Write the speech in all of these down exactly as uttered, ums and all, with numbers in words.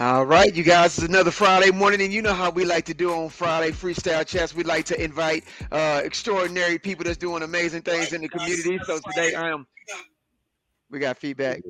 All right, you guys, it's another Friday morning, and you know how we like to do on Friday Freestyle Chats. We like to invite uh, extraordinary people that's doing amazing things in the community. So today I am, we got feedback.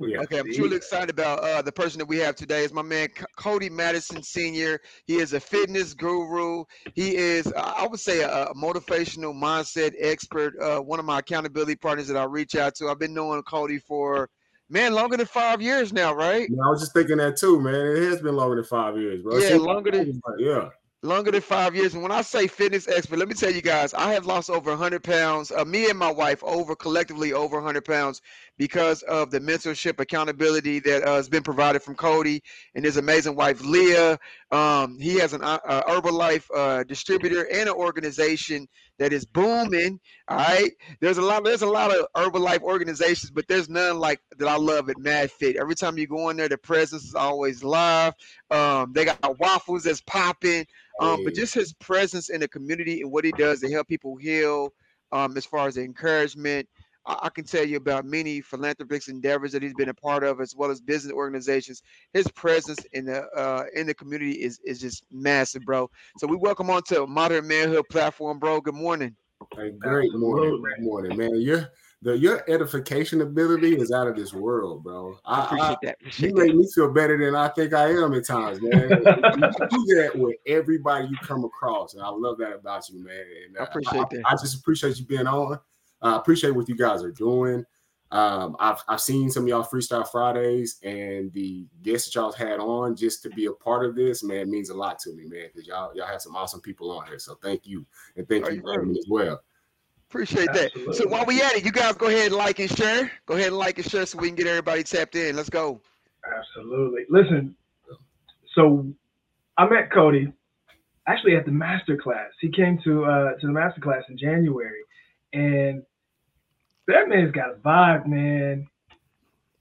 Okay, I'm truly excited about uh, the person that we have today is my man, C- Cody Madison Senior He is a fitness guru. He is, uh, I would say, a, a motivational mindset expert, uh, one of my accountability partners that I reach out to. I've been knowing Cody for, man, longer than five years now, right? Yeah, I was just thinking that too, man. It has been longer than five years, bro. Yeah, longer than, yeah. Longer than five years. And when I say fitness expert, let me tell you guys, I have lost over one hundred pounds. Uh, me and my wife over collectively over one hundred pounds because of the mentorship accountability that uh, has been provided from Cody and his amazing wife, Leah. Um, he has an uh, Herbalife uh, distributor and an organization that is booming. All right. There's a lot, there's a lot of Herbalife organizations, but there's none like that I love at Mad Fit. Every time you go in there, the presence is always live. Um, they got waffles that's popping. Um, but just his presence in the community and what he does to help people heal, um, as far as the encouragement, I-, I can tell you about many philanthropic endeavors that he's been a part of, as well as business organizations. His presence in the uh, in the community is is just massive, bro. So we welcome on to Modern Manhood Platform, bro. Good morning. Hey, great morning, great morning, man. Your the your edification ability is out of this world, bro. I appreciate I, that. Appreciate you that. Make me feel better than I think I am at times, man. You do that with everybody you come across, and I love that about you, man. And I appreciate I, that. I, I just appreciate you being on. I uh, appreciate what you guys are doing. Um, I've I've seen some of y'all Freestyle Fridays and the guests that y'all had on. Just to be a part of this, man, means a lot to me, man, because y'all y'all have some awesome people on here. So thank you, and thank you for me as well. Appreciate Absolutely. that. So while we at it, you guys go ahead and like and share. Go ahead and like and share so we can get everybody tapped in. Let's go. Absolutely. Listen, so I met Cody actually at the masterclass. He came to uh, to the masterclass in January, and that man's got a vibe, man.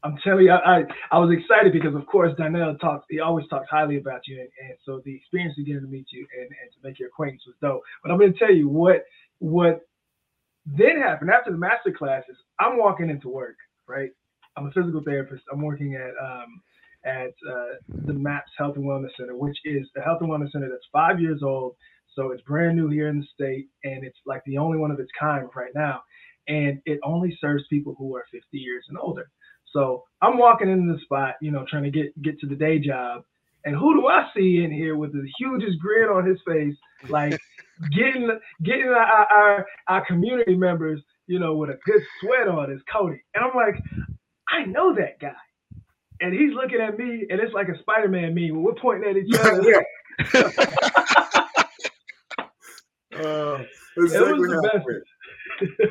I'm telling you, I, I, I was excited because, of course, Donnell talks, he always talks highly about you. And, and so the experience of getting to meet you and, and to make your acquaintance was dope. But I'm going to tell you what what then happened after the master class is I'm walking into work, right? I'm a physical therapist. I'm working at um, at uh, the MAPS Health and Wellness Center, which is a health and wellness center that's five years old. So it's brand new here in the state, and it's like the only one of its kind right now. And it only serves people who are fifty years and older. So I'm walking into the spot, you know, trying to get, get to the day job. And who do I see in here with the hugest grin on his face, like getting getting our, our, our community members, you know, with a good sweat on is Cody. And I'm like, I know that guy. And he's looking at me, and it's like a Spider-Man meme when we're pointing at each other. Uh, exactly, it was the best.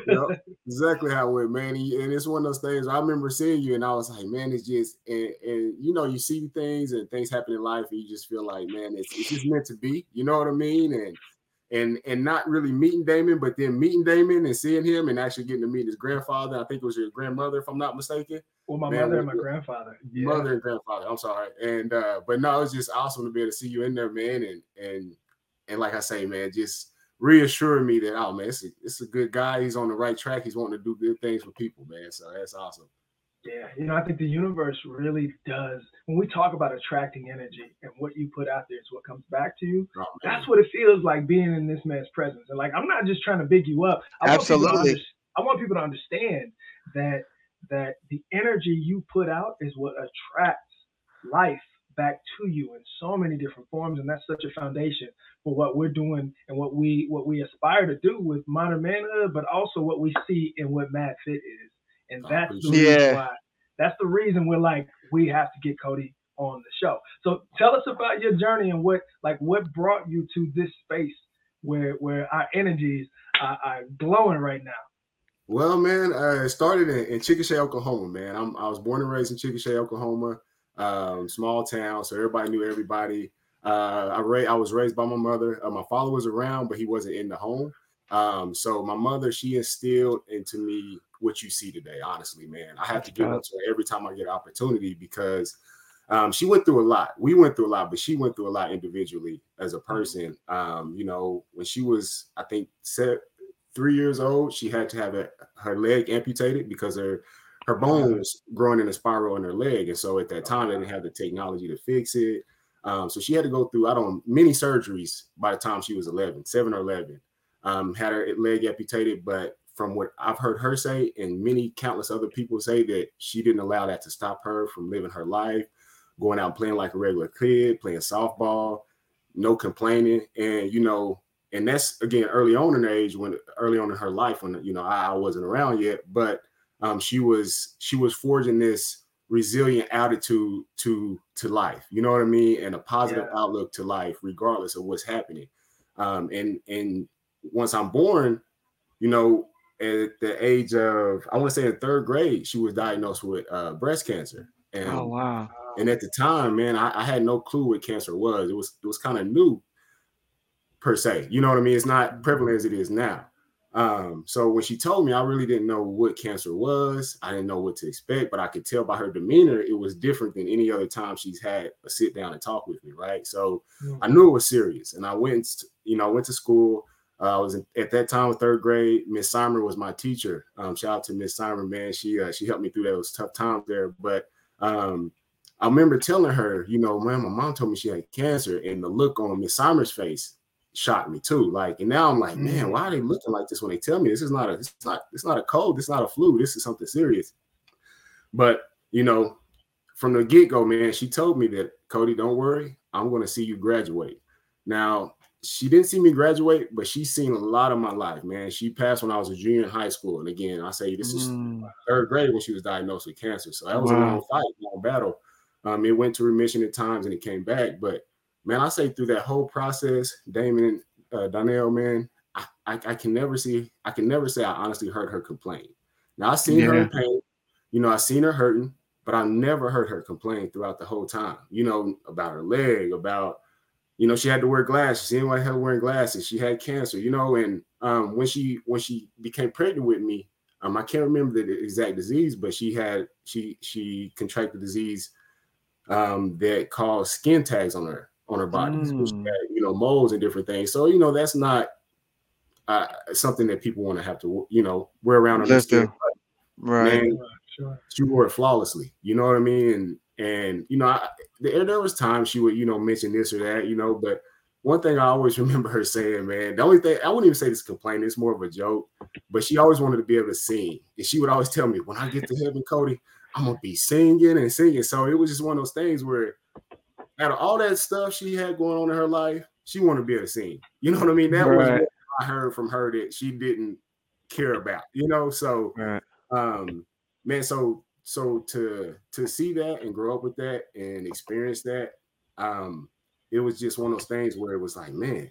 Yep, exactly how it, man. And it's one of those things. I remember seeing you, and I was like, man, it's just, and, and you know, you see things and things happen in life, and you just feel like, man, it's, it's just meant to be. You know what I mean? And and and not really meeting Damon, but then meeting Damon and seeing him, and actually getting to meet his grandfather. I think it was your grandmother, if I'm not mistaken. Well, my man, mother and my grandfather. Yeah. Mother and grandfather. I'm sorry. And uh, but no, it was just awesome to be able to see you in there, man. And and and like I say, man, just reassuring me that, oh man, it's a, it's a good guy. He's on the right track. He's wanting to do good things for people, man. So that's awesome. Yeah, you know, I think the universe really does. When we talk about attracting energy and what you put out there is what comes back to you. Oh, that's what it feels like being in this man's presence. And like, I'm not just trying to big you up. I Absolutely. Want under- I want people to understand that that the energy you put out is what attracts life back to you in so many different forms, and that's such a foundation for what we're doing and what we what we aspire to do with Modern Manhood, but also what we see in what Mad Fit is, and that's the reason yeah. why. That's the reason we're like, we have to get Cody on the show. So tell us about your journey and what like what brought you to this space where where our energies are, are glowing right now. Well, man, uh, it started in, in Chickasha, Oklahoma. Man, I'm, I was born and raised in Chickasha, Oklahoma. Um, small town, so everybody knew everybody. Uh, I, ra- I was raised by my mother. Uh, my father was around, but he wasn't in the home. Um, so my mother, she instilled into me what you see today, honestly, man. I have to give up to her every time I get an opportunity because um, she went through a lot. We went through a lot, but she went through a lot individually as a person. Um, you know, when she was, I think, set, three years old, she had to have a, her leg amputated because her her bones growing in a spiral in her leg. And so at that time, they didn't have the technology to fix it. Um, so she had to go through, I don't know, many surgeries by the time she was eleven, seven or eleven, um, had her leg amputated. But from what I've heard her say, and many countless other people say, that she didn't allow that to stop her from living her life, going out and playing like a regular kid, playing softball, no complaining. And, you know, and that's, again, early on in age, when early on in her life, when, you know, I, I wasn't around yet, but um, she was she was forging this resilient attitude to to life, you know what I mean, and a positive yeah. outlook to life, regardless of what's happening. Um, and and once I'm born, you know, at the age of, I want to say in third grade, she was diagnosed with uh, breast cancer. And, oh wow! And at the time, man, I, I had no clue what cancer was. It was it was kind of new, per se. You know what I mean? It's not prevalent as it is now. Um, so when she told me, I really didn't know what cancer was. I didn't know what to expect, but I could tell by her demeanor, it was different than any other time she's had a sit down and talk with me, right? So mm-hmm. I knew it was serious. And I went, you know, I went to school. Uh, I was in, at that time, third grade. Miss Simon was my teacher. Um, shout out to Miss Simon, man. She uh, she helped me through those tough times there. But um, I remember telling her, you know, man, my mom told me she had cancer, and the look on Miss Simon's face shocked me too. Like, and now I'm like, man, why are they looking like this when they tell me this is not a, it's not, it's not a cold, it's not a flu, this is something serious. But you know, from the get go, man, she told me that, Cody, don't worry, I'm going to see you graduate. Now, she didn't see me graduate, but she's seen a lot of my life, man. She passed when I was a junior in high school, and again, I say this is mm. third grade when she was diagnosed with cancer. So that was wow. a long fight, long battle. Um, it went to remission at times, and it came back, but. Man, I say through that whole process, Damon and uh, Donnell, man, I, I, I can never see, I can never say I honestly heard her complain. Now, I seen yeah. her in pain, you know, I seen her hurting, but I never heard her complain throughout the whole time, you know, about her leg, about, you know, she had to wear glasses. She didn't like her wearing glasses. She had cancer, you know, and um, when she when she became pregnant with me, um, I can't remember the exact disease, but she had, she she contracted disease um, that caused skin tags on her. on her body, mm. she had, you know, moles and different things. So, you know, that's not uh, something that people want to have to, you know, wear around on their skin. Right. Man, sure. She wore it flawlessly. You know what I mean? And, and you know, I, there, there was times she would, you know, mention this or that, you know, but one thing I always remember her saying, man, the only thing, I wouldn't even say this complaint, it's more of a joke, but she always wanted to be able to sing. And she would always tell me, when I get to heaven, Cody, I'm going to be singing and singing. So it was just one of those things where, out of all that stuff she had going on in her life, she wanted to be a singer. You know what I mean? That right. was what I heard from her that she didn't care about, you know? So, right. um, man, so so to to see that and grow up with that and experience that, um, it was just one of those things where it was like, man,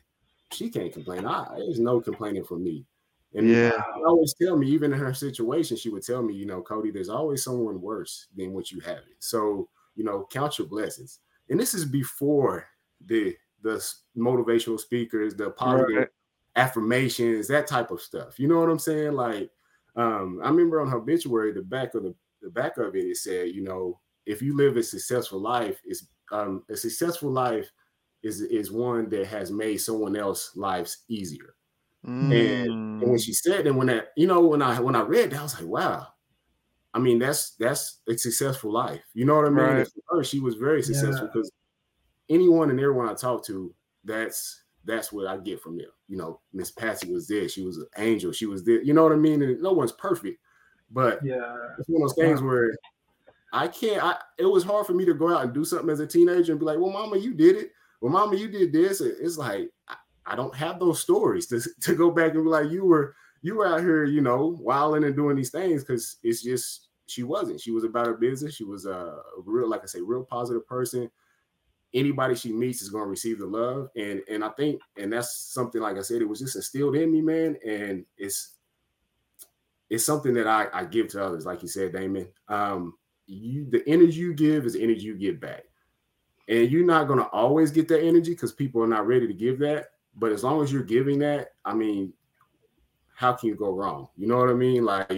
she can't complain. I, there's no complaining from me. And yeah. she always tell me, even in her situation, she would tell me, you know, Cody, there's always someone worse than what you have. So, you know, count your blessings. And this is before the the motivational speakers, the positive right. affirmations, that type of stuff. You know what I'm saying? Like, um, I remember on her obituary, the back of the, the back of it, it said, you know, if you live a successful life, it's um, a successful life is is one that has made someone else's lives easier. Mm. And, and when she said, and when that, you know, when I when I read that, I was like, wow. I mean, that's that's a successful life. You know what I mean? Right. For her, she was very successful because yeah. anyone and everyone I talk to, that's that's what I get from them. You know, Miss Patsy was there. She was an angel. She was there. You know what I mean? And no one's perfect. But yeah. it's one of those things where I can't. I, it was hard for me to go out and do something as a teenager and be like, well, mama, you did it. Well, mama, you did this. It's like, I, I don't have those stories to, to go back and be like, you were You were out here, you know, wilding and doing these things because it's just, she wasn't. She was about her business. She was a real, like I say, real positive person. Anybody she meets is going to receive the love. And and I think, and that's something, like I said, it was just instilled in me, man. And it's it's something that I, I give to others. Like you said, Damon, um, you the energy you give is the energy you give back. And you're not going to always get that energy because people are not ready to give that. But as long as you're giving that, I mean, how can you go wrong? You know what I mean? Like,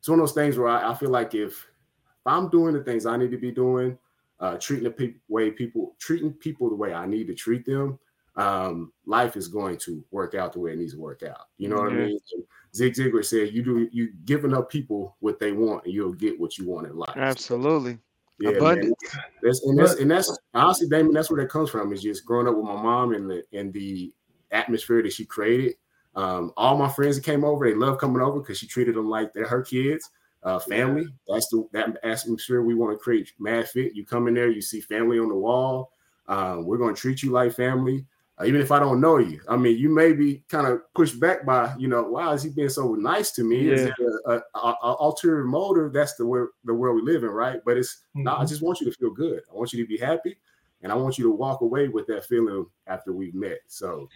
it's one of those things where I, I feel like if, if I'm doing the things I need to be doing, uh, treating the pe- way people, treating people the way I need to treat them, um, life is going to work out the way it needs to work out. You know mm-hmm. what I mean? And Zig Ziglar said, "You do you give enough people what they want, and you'll get what you want in life." Absolutely. Yeah, abundance. That's, and, that's, and that's honestly, Damon, that's where that comes from, is just growing up with my mom and the and the atmosphere that she created. Um, all my friends that came over, they loved coming over because she treated them like they're her kids, uh, family. That's the that atmosphere we want to create. Mad Fit, you come in there, you see family on the wall. Um, we're going to treat you like family, uh, even if I don't know you. I mean, you may be kind of pushed back by, you know, wow, is he being so nice to me? Yeah. Is it an ulterior motive? That's the, where, the world we live in, right? But it's mm-hmm. no, nah, I just want you to feel good. I want you to be happy. And I want you to walk away with that feeling after we've met. So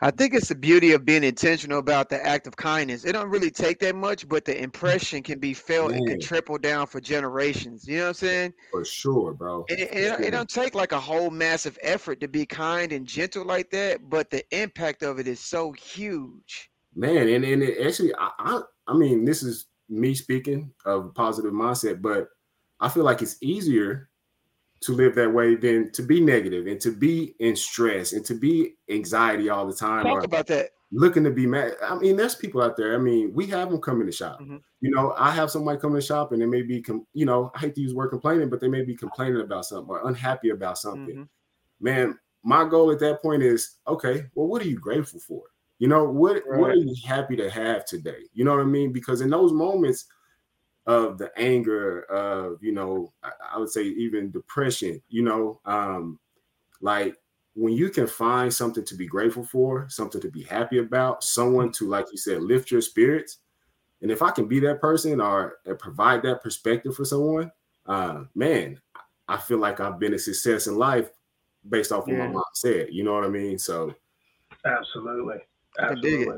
I think it's the beauty of being intentional about the act of kindness. It don't really take that much, but the impression can be felt Man. and can triple down for generations. You know what I'm saying? For sure, bro. And it, it, sure. it don't take like a whole massive effort to be kind and gentle like that, but the impact of it is so huge. Man, and, and it actually, I, I, I mean, this is me speaking of positive mindset, but I feel like it's easier to live that way than to be negative and to be in stress and to be anxiety all the time. Talk about that. Looking to be mad. I mean, there's people out there. I mean, we have them come in the shop. Mm-hmm. You know, I have somebody come in the shop and they may be, com- you know, I hate to use the word complaining, but they may be complaining about something or unhappy about something. Mm-hmm. Man, my goal at that point is, okay, well, what are you grateful for? You know, what, right. what are you happy to have today? You know what I mean? Because in those moments, of the anger of, you know, I would say even depression, you know, um, like when you can find something to be grateful for, something to be happy about, someone to, like you said, lift your spirits. And if I can be that person or provide that perspective for someone, uh, man, I feel like I've been a success in life based off yeah. what my mom said, you know what I mean? So. Absolutely. Absolutely.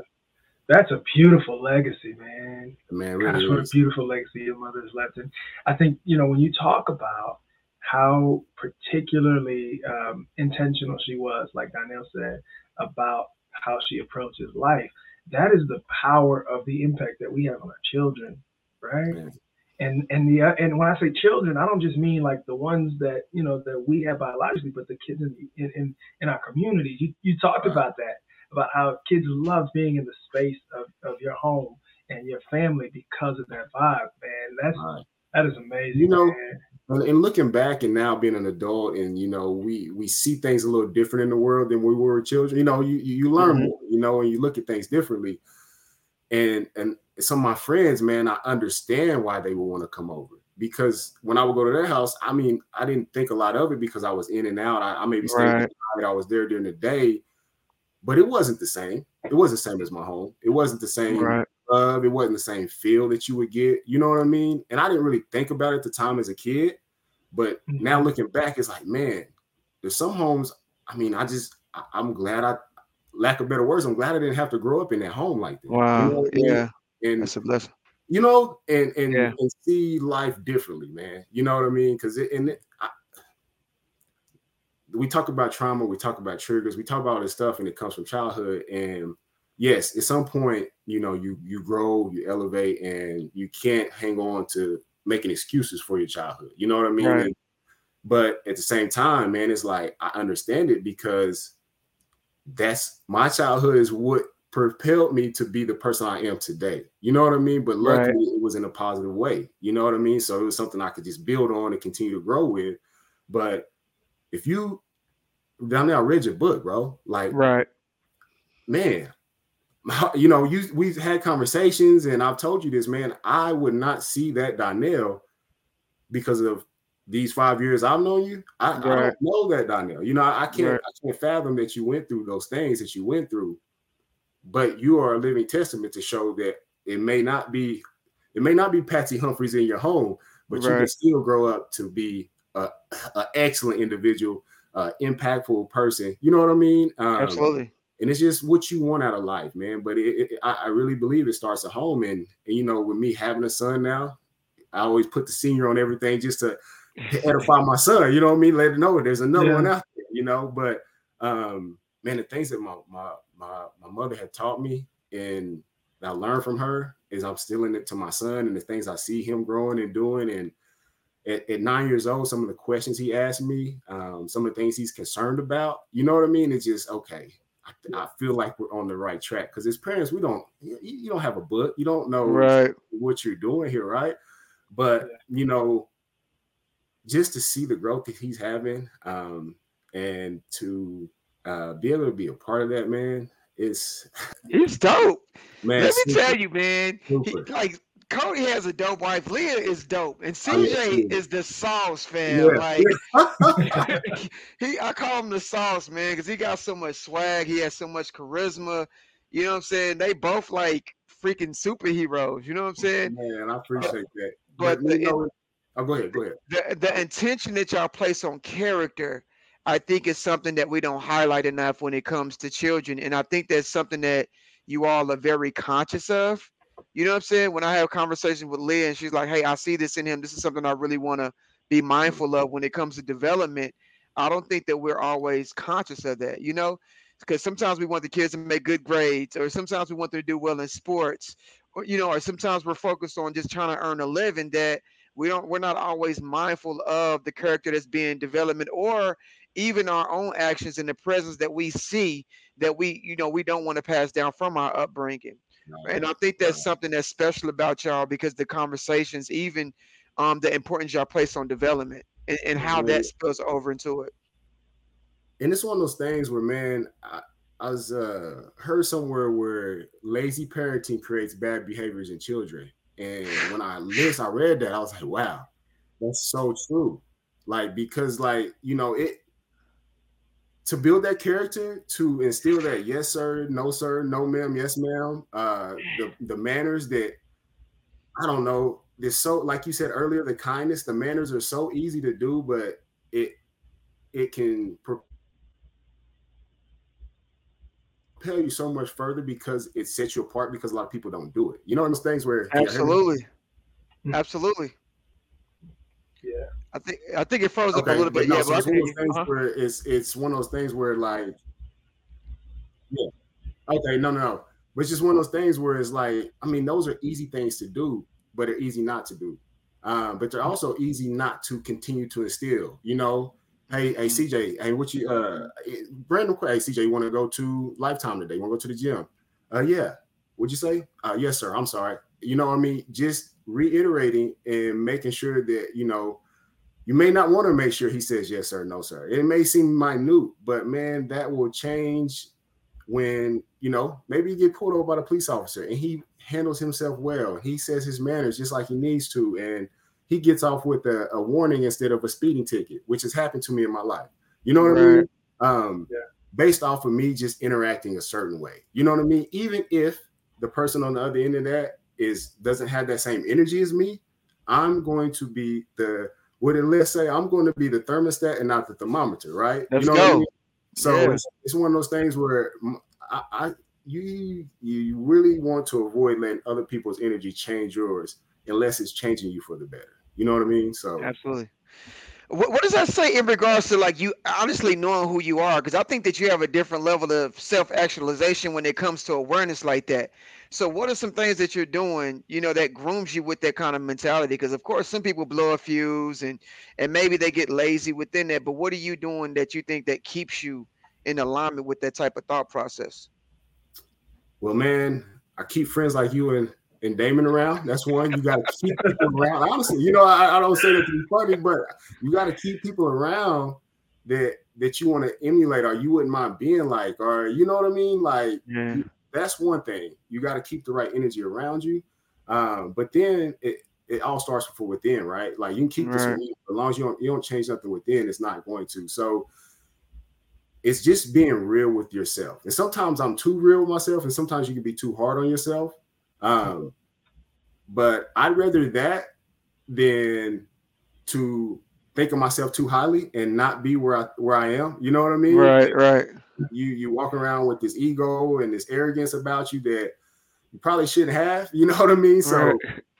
That's a beautiful legacy, man. man really Gosh, what a beautiful legacy your mother's left. And I think, you know, when you talk about how particularly um, intentional she was, like Donnell said, about how she approaches life, that is the power of the impact that we have on our children, right? Man. And and the and when I say children, I don't just mean like the ones that, you know, that we have biologically, but the kids in in, in, in our community. You, you talked right. about that. About how kids love being in the space of, of your home and your family because of that vibe, man. That's right. that is amazing. You know, man. And looking back and now being an adult, and you know, we we see things a little different in the world than we were children. You know, you you learn mm-hmm. more, you know, and you look at things differently. And and some of my friends, man, I understand why they would want to come over. Because when I would go to their house, I mean, I didn't think a lot of it because I was in and out. I, I maybe stayed right. the night, I was there during the day. But it wasn't the same. It wasn't the same as my home. It wasn't the same right. love. It wasn't the same feel that you would get. You know what I mean? And I didn't really think about it at the time as a kid. But mm-hmm. now looking back, it's like, man, there's some homes. I mean, I just, I, I'm glad I, lack of better words, I'm glad I didn't have to grow up in that home like that. Wow. You know what I mean? Yeah. And that's a blessing. You know, and and, yeah. and see life differently, man. You know what I mean? Because it, and it, I, we talk about trauma, we talk about triggers, we talk about all this stuff, and it comes from childhood. And yes, at some point, you know, you you grow, you elevate, and you can't hang on to making excuses for your childhood. You know what I mean? Right. And, but at the same time, man, it's like, I understand it because that's my childhood is what propelled me to be the person I am today. You know what I mean? But luckily, right. it was in a positive way. You know what I mean? So it was something I could just build on and continue to grow with. But if you down there, I read your book, bro. Like, right, man, you know, you we've had conversations, and I've told you this, man. I would not see that Donnell because of these five years I've known you. I, right. I don't know that Donnell. You know, I can't, right. I can't fathom that you went through those things that you went through. But you are a living testament to show that it may not be, it may not be Patsy Humphreys in your home, but right. you can still grow up to be Uh, an excellent individual, uh, impactful person. You know what I mean? Um, Absolutely. And it's just what you want out of life, man. But it, it, I, I really believe it starts at home. And, and, you know, with me having a son now, I always put the senior on everything just to, to edify my son. You know what I mean? Let him know there's another yeah. one out there, you know. But, um, man, the things that my, my, my, my mother had taught me and I learned from her is I'm still in it to my son and the things I see him growing and doing. And at, at nine years old, some of the questions he asked me, um, some of the things he's concerned about, you know what I mean? It's just, okay, I, I feel like we're on the right track. Because as parents, we don't, you, you don't have a book. You don't know right. what you're doing here, right? But, you know, just to see the growth that he's having um, and to uh, be able to be a part of that, man, it's... It's dope. Man, Let me super, tell you, man, he, like, Cody has a dope wife. Leah is dope. And C J oh, yeah. is the sauce, fam. Yeah. Like, he, I call him the sauce, man, because he got so much swag. He has so much charisma. You know what I'm saying? They both like freaking superheroes. You know what I'm saying? Man, I appreciate that. But, but the, you know, oh, go ahead, go ahead. The, the intention that y'all place on character, I think, is something that we don't highlight enough when it comes to children. And I think that's something that you all are very conscious of. You know what I'm saying? When I have a conversation with Leah and she's like, hey, I see this in him. This is something I really want to be mindful of when it comes to development. I don't think that we're always conscious of that, you know, because sometimes we want the kids to make good grades, or sometimes we want them to do well in sports, or, you know, or sometimes we're focused on just trying to earn a living that we don't, we're not always mindful of the character that's being developed, or even our own actions and the presence that we see that we, you know, we don't want to pass down from our upbringing. No, and I think that's no. something that's special about y'all, because the conversations, even um, the importance y'all place on development and, and how yeah. that spills over into it. And it's one of those things where, man, I, I was uh, heard somewhere where lazy parenting creates bad behaviors in children. And when I list, I read that, I was like, wow, that's so true. Like, because like, you know, it, to build that character, to instill that yes, sir, no, sir, no, ma'am, yes, ma'am, uh, the, the manners that, I don't know, this so, like you said earlier, the kindness, the manners are so easy to do, but it it can propel you so much further because it sets you apart, because a lot of people don't do it. You know, those things where- Absolutely, you know, absolutely. Yeah, I think I think it froze okay. up a little bit. No, yeah, so but it's, I, one of those things uh-huh. where it's it's one of those things where like, yeah, okay, no, no, no, but it's just one of those things where it's like, I mean, those are easy things to do, but they're easy not to do, um, but they're also easy not to continue to instill. You know, hey, hey, C J, hey, what you, uh, Brandon, hey, C J, you want to go to Lifetime today? You want to go to the gym? Uh, yeah. What'd you say? Uh, yes, sir. I'm sorry. You know what I mean? Just reiterating and making sure that, you know, you may not want to make sure he says yes, sir, no, sir. It may seem minute, but man, that will change when, you know, maybe you get pulled over by the police officer and he handles himself well. He says his manners just like he needs to. And he gets off with a, a warning instead of a speeding ticket, which has happened to me in my life. You know what right. I mean? Um, yeah. Based off of me just interacting a certain way. You know what I mean? Even if the person on the other end of that is doesn't have that same energy as me, I'm going to be the, what it let's say, I'm going to be the thermostat and not the thermometer, right? Let's you know go. What I mean? So yeah. it's, it's one of those things where I, I you you really want to avoid letting other people's energy change yours unless it's changing you for the better. You know what I mean? So absolutely. What, what does that say in regards to like you honestly knowing who you are? Because I think that you have a different level of self-actualization when it comes to awareness like that. So what are some things that you're doing, you know, that grooms you with that kind of mentality? Because, of course, some people blow a fuse and and maybe they get lazy within that. But what are you doing that you think that keeps you in alignment with that type of thought process? Well, man, I keep friends like you and, and Damon around. That's one. You got to keep people around. Honestly, you know, I, I don't say that to be funny, but you got to keep people around that that you want to emulate or you wouldn't mind being like, or you know what I mean? Like, yeah. you, that's one thing. You got to keep the right energy around you. Um, but then it, it all starts from within, right? Like you can keep right. this from you, as long as you don't, you don't change nothing within, it's not going to. So it's just being real with yourself. And sometimes I'm too real with myself, and sometimes you can be too hard on yourself. Um, but I'd rather that than to think of myself too highly and not be where I, where I am. You know what I mean? Right, right. You you walk around with this ego and this arrogance about you that you probably shouldn't have, you know what I mean? So, right.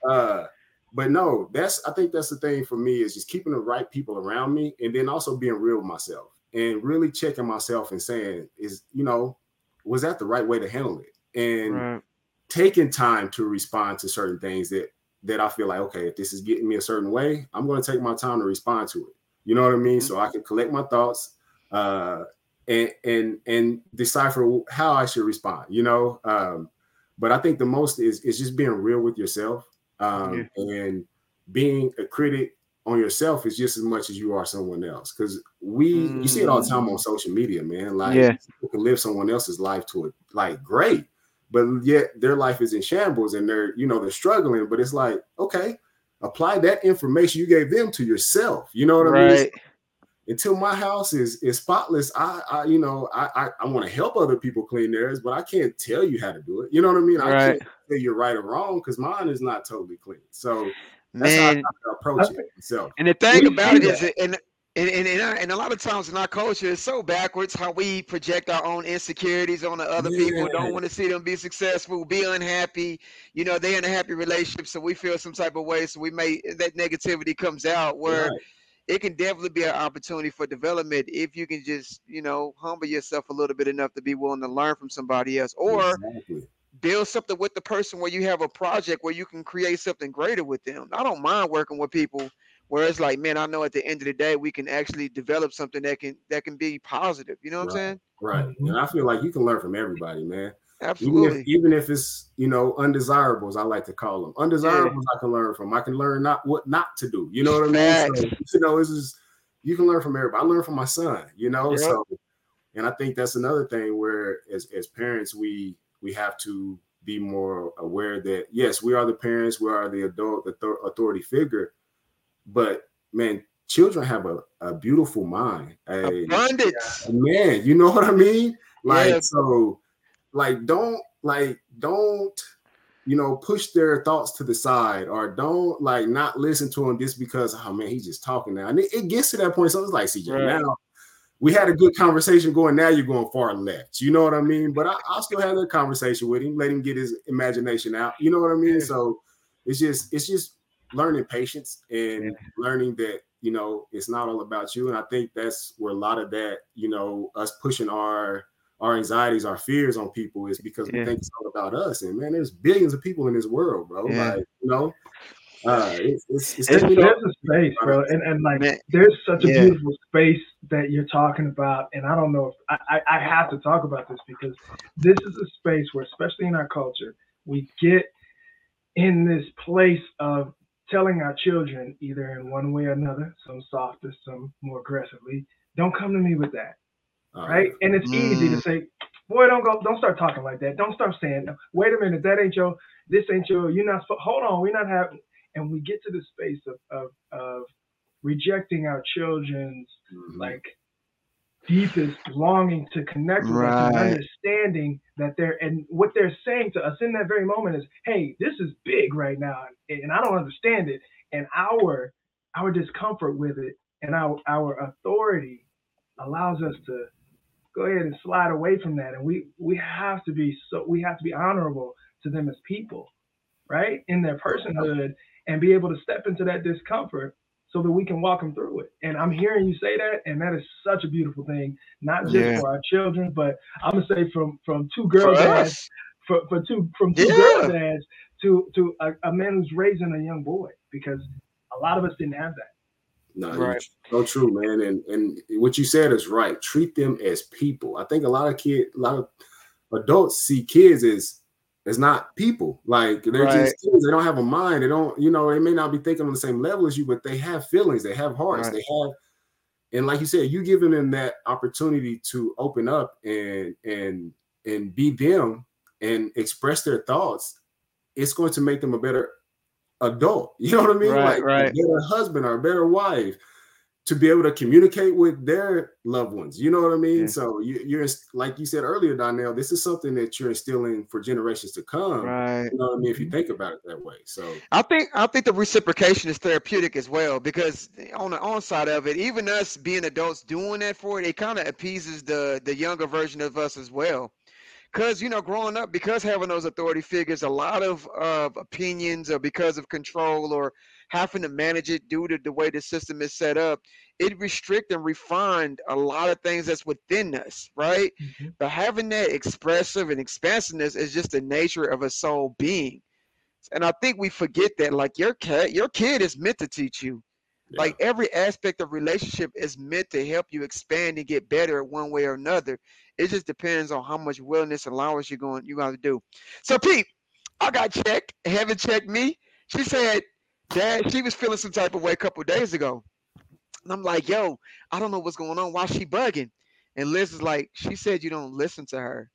uh, but no, that's, I think that's the thing for me is just keeping the right people around me and then also being real with myself and really checking myself and saying is, you know, was that the right way to handle it? And right. taking time to respond to certain things that that I feel like, okay, if this is getting me a certain way, I'm going to take my time to respond to it. You know what I mean? Mm-hmm. So I can collect my thoughts uh, and and and decipher how I should respond, you know? Um, but I think the most is, is just being real with yourself, um, yeah. and being a critic on yourself is just as much as you are someone else. Because we, mm. you see it all the time on social media, man. Like, yeah. people can live someone else's life to it, like, great. But yet their life is in shambles and they're, you know, they're struggling. But it's like, okay, apply that information you gave them to yourself. You know what right. I mean? Until my house is is spotless, I, I you know, I I, I want to help other people clean theirs, but I can't tell you how to do it. You know what I mean? Right. I can't say you're right or wrong because mine is not totally clean. So that's Man. how I approach it. So, and the thing we, about it is, that. and and and and, I, and a lot of times in our culture, it's so backwards how we project our own insecurities on the other yeah. people. Don't want to see them be successful, be unhappy. You know, they're in a happy relationship, so we feel some type of way. So we may that negativity comes out where right. it can definitely be an opportunity for development if you can just, you know, humble yourself a little bit enough to be willing to learn from somebody else, or. Exactly. Build something with the person where you have a project where you can create something greater with them. I don't mind working with people where it's like, man, I know at the end of the day we can actually develop something that can that can be positive. You know what right, I'm saying? Right. And I feel like you can learn from everybody, man. Absolutely. Even if, even if it's, you know, undesirables, I like to call them undesirables. Yeah. I can learn from. I can learn not what not to do. You know what I mean? Facts. So, you know, this is you can learn from everybody. I learned from my son. You know, yep. so and I think that's another thing where as as parents we. We have to be more aware that, yes, we are the parents, we are the adult authority figure, but man, children have a, a beautiful mind. A, Abundance. A man, you know what I mean? Like, yes. so like, don't like, don't, you know, push their thoughts to the side or don't like not listen to them just because, oh man, he's just talking now. And it, it gets to that point. So it's like, see, right. now, we had a good conversation going. Now you're going far left. You know what I mean? But I, I'll still have that conversation with him, let him get his imagination out. You know what I mean? So it's just it's just learning patience and yeah. learning that, you know, it's not all about you. And I think that's where a lot of that, you know, us pushing our our anxieties, our fears on people is because yeah. we think it's all about us. And man, there's billions of people in this world, bro. Yeah. Like, you know. Uh, it's, it's, it's, it's there's a space, bro, and, and like Man. there's such a yeah. beautiful space that you're talking about, and I don't know if I, I, I have to talk about this because this is a space where, especially in our culture, we get in this place of telling our children either in one way or another, some softer, some more aggressively, don't come to me with that, uh, right? And it's mm. easy to say, boy, don't go, don't start talking like that, don't start saying, wait a minute, that ain't your, this ain't your, you're not, hold on, we're not having. And we get to the space of of, of rejecting our children's mm-hmm. like deepest longing to connect with right. us and understanding that they're and what they're saying to us in that very moment is, hey, this is big right now, and, and I don't understand it. And our our discomfort with it and our our authority allows us to go ahead and slide away from that. And we we have to be so we have to be honorable to them as people, right, in their personhood. And be able to step into that discomfort so that we can walk them through it. And I'm hearing you say that, and that is such a beautiful thing, not just yeah. for our children, but I'm gonna say from from two girls' dads, for, for two from two yeah. girls' dads to to a, a man who's raising a young boy, because a lot of us didn't have that. No, right. So true, man. And and what you said is right. Treat them as people. I think a lot of kid, a lot of adults see kids as It's not people. Like they're right. just kids. They don't have a mind. They don't, you know, they may not be thinking on the same level as you, but they have feelings. They have hearts. Right. They have, and like you said, you giving them that opportunity to open up and and and be them and express their thoughts. It's going to make them a better adult. You know what I mean? Right, like right. a better husband or a better wife, to be able to communicate with their loved ones. You know what I mean? Yeah. So you, you're, like you said earlier, Donnell, this is something that you're instilling for generations to come. Right. You know what I mean? If you think about it that way. So I think, I think the reciprocation is therapeutic as well, because on the on side of it, even us being adults doing that for it, it kind of appeases the, the younger version of us as well. Because, you know, growing up, because having those authority figures, a lot of uh, opinions or because of control or having to manage it due to the way the system is set up, it restrict and refine a lot of things that's within us, right? Mm-hmm. But having that expressive and expansiveness is just the nature of a soul being. And I think we forget that, like, your cat, your kid is meant to teach you. Yeah. Like, every aspect of relationship is meant to help you expand and get better one way or another. It just depends on how much willingness and allowance you're going, you got to do. So, Pete, I got checked. Heaven checked me. She said that she was feeling some type of way a couple of days ago. And I'm like, yo, I don't know what's going on. Why is she bugging? And Liz is like, she said you don't listen to her.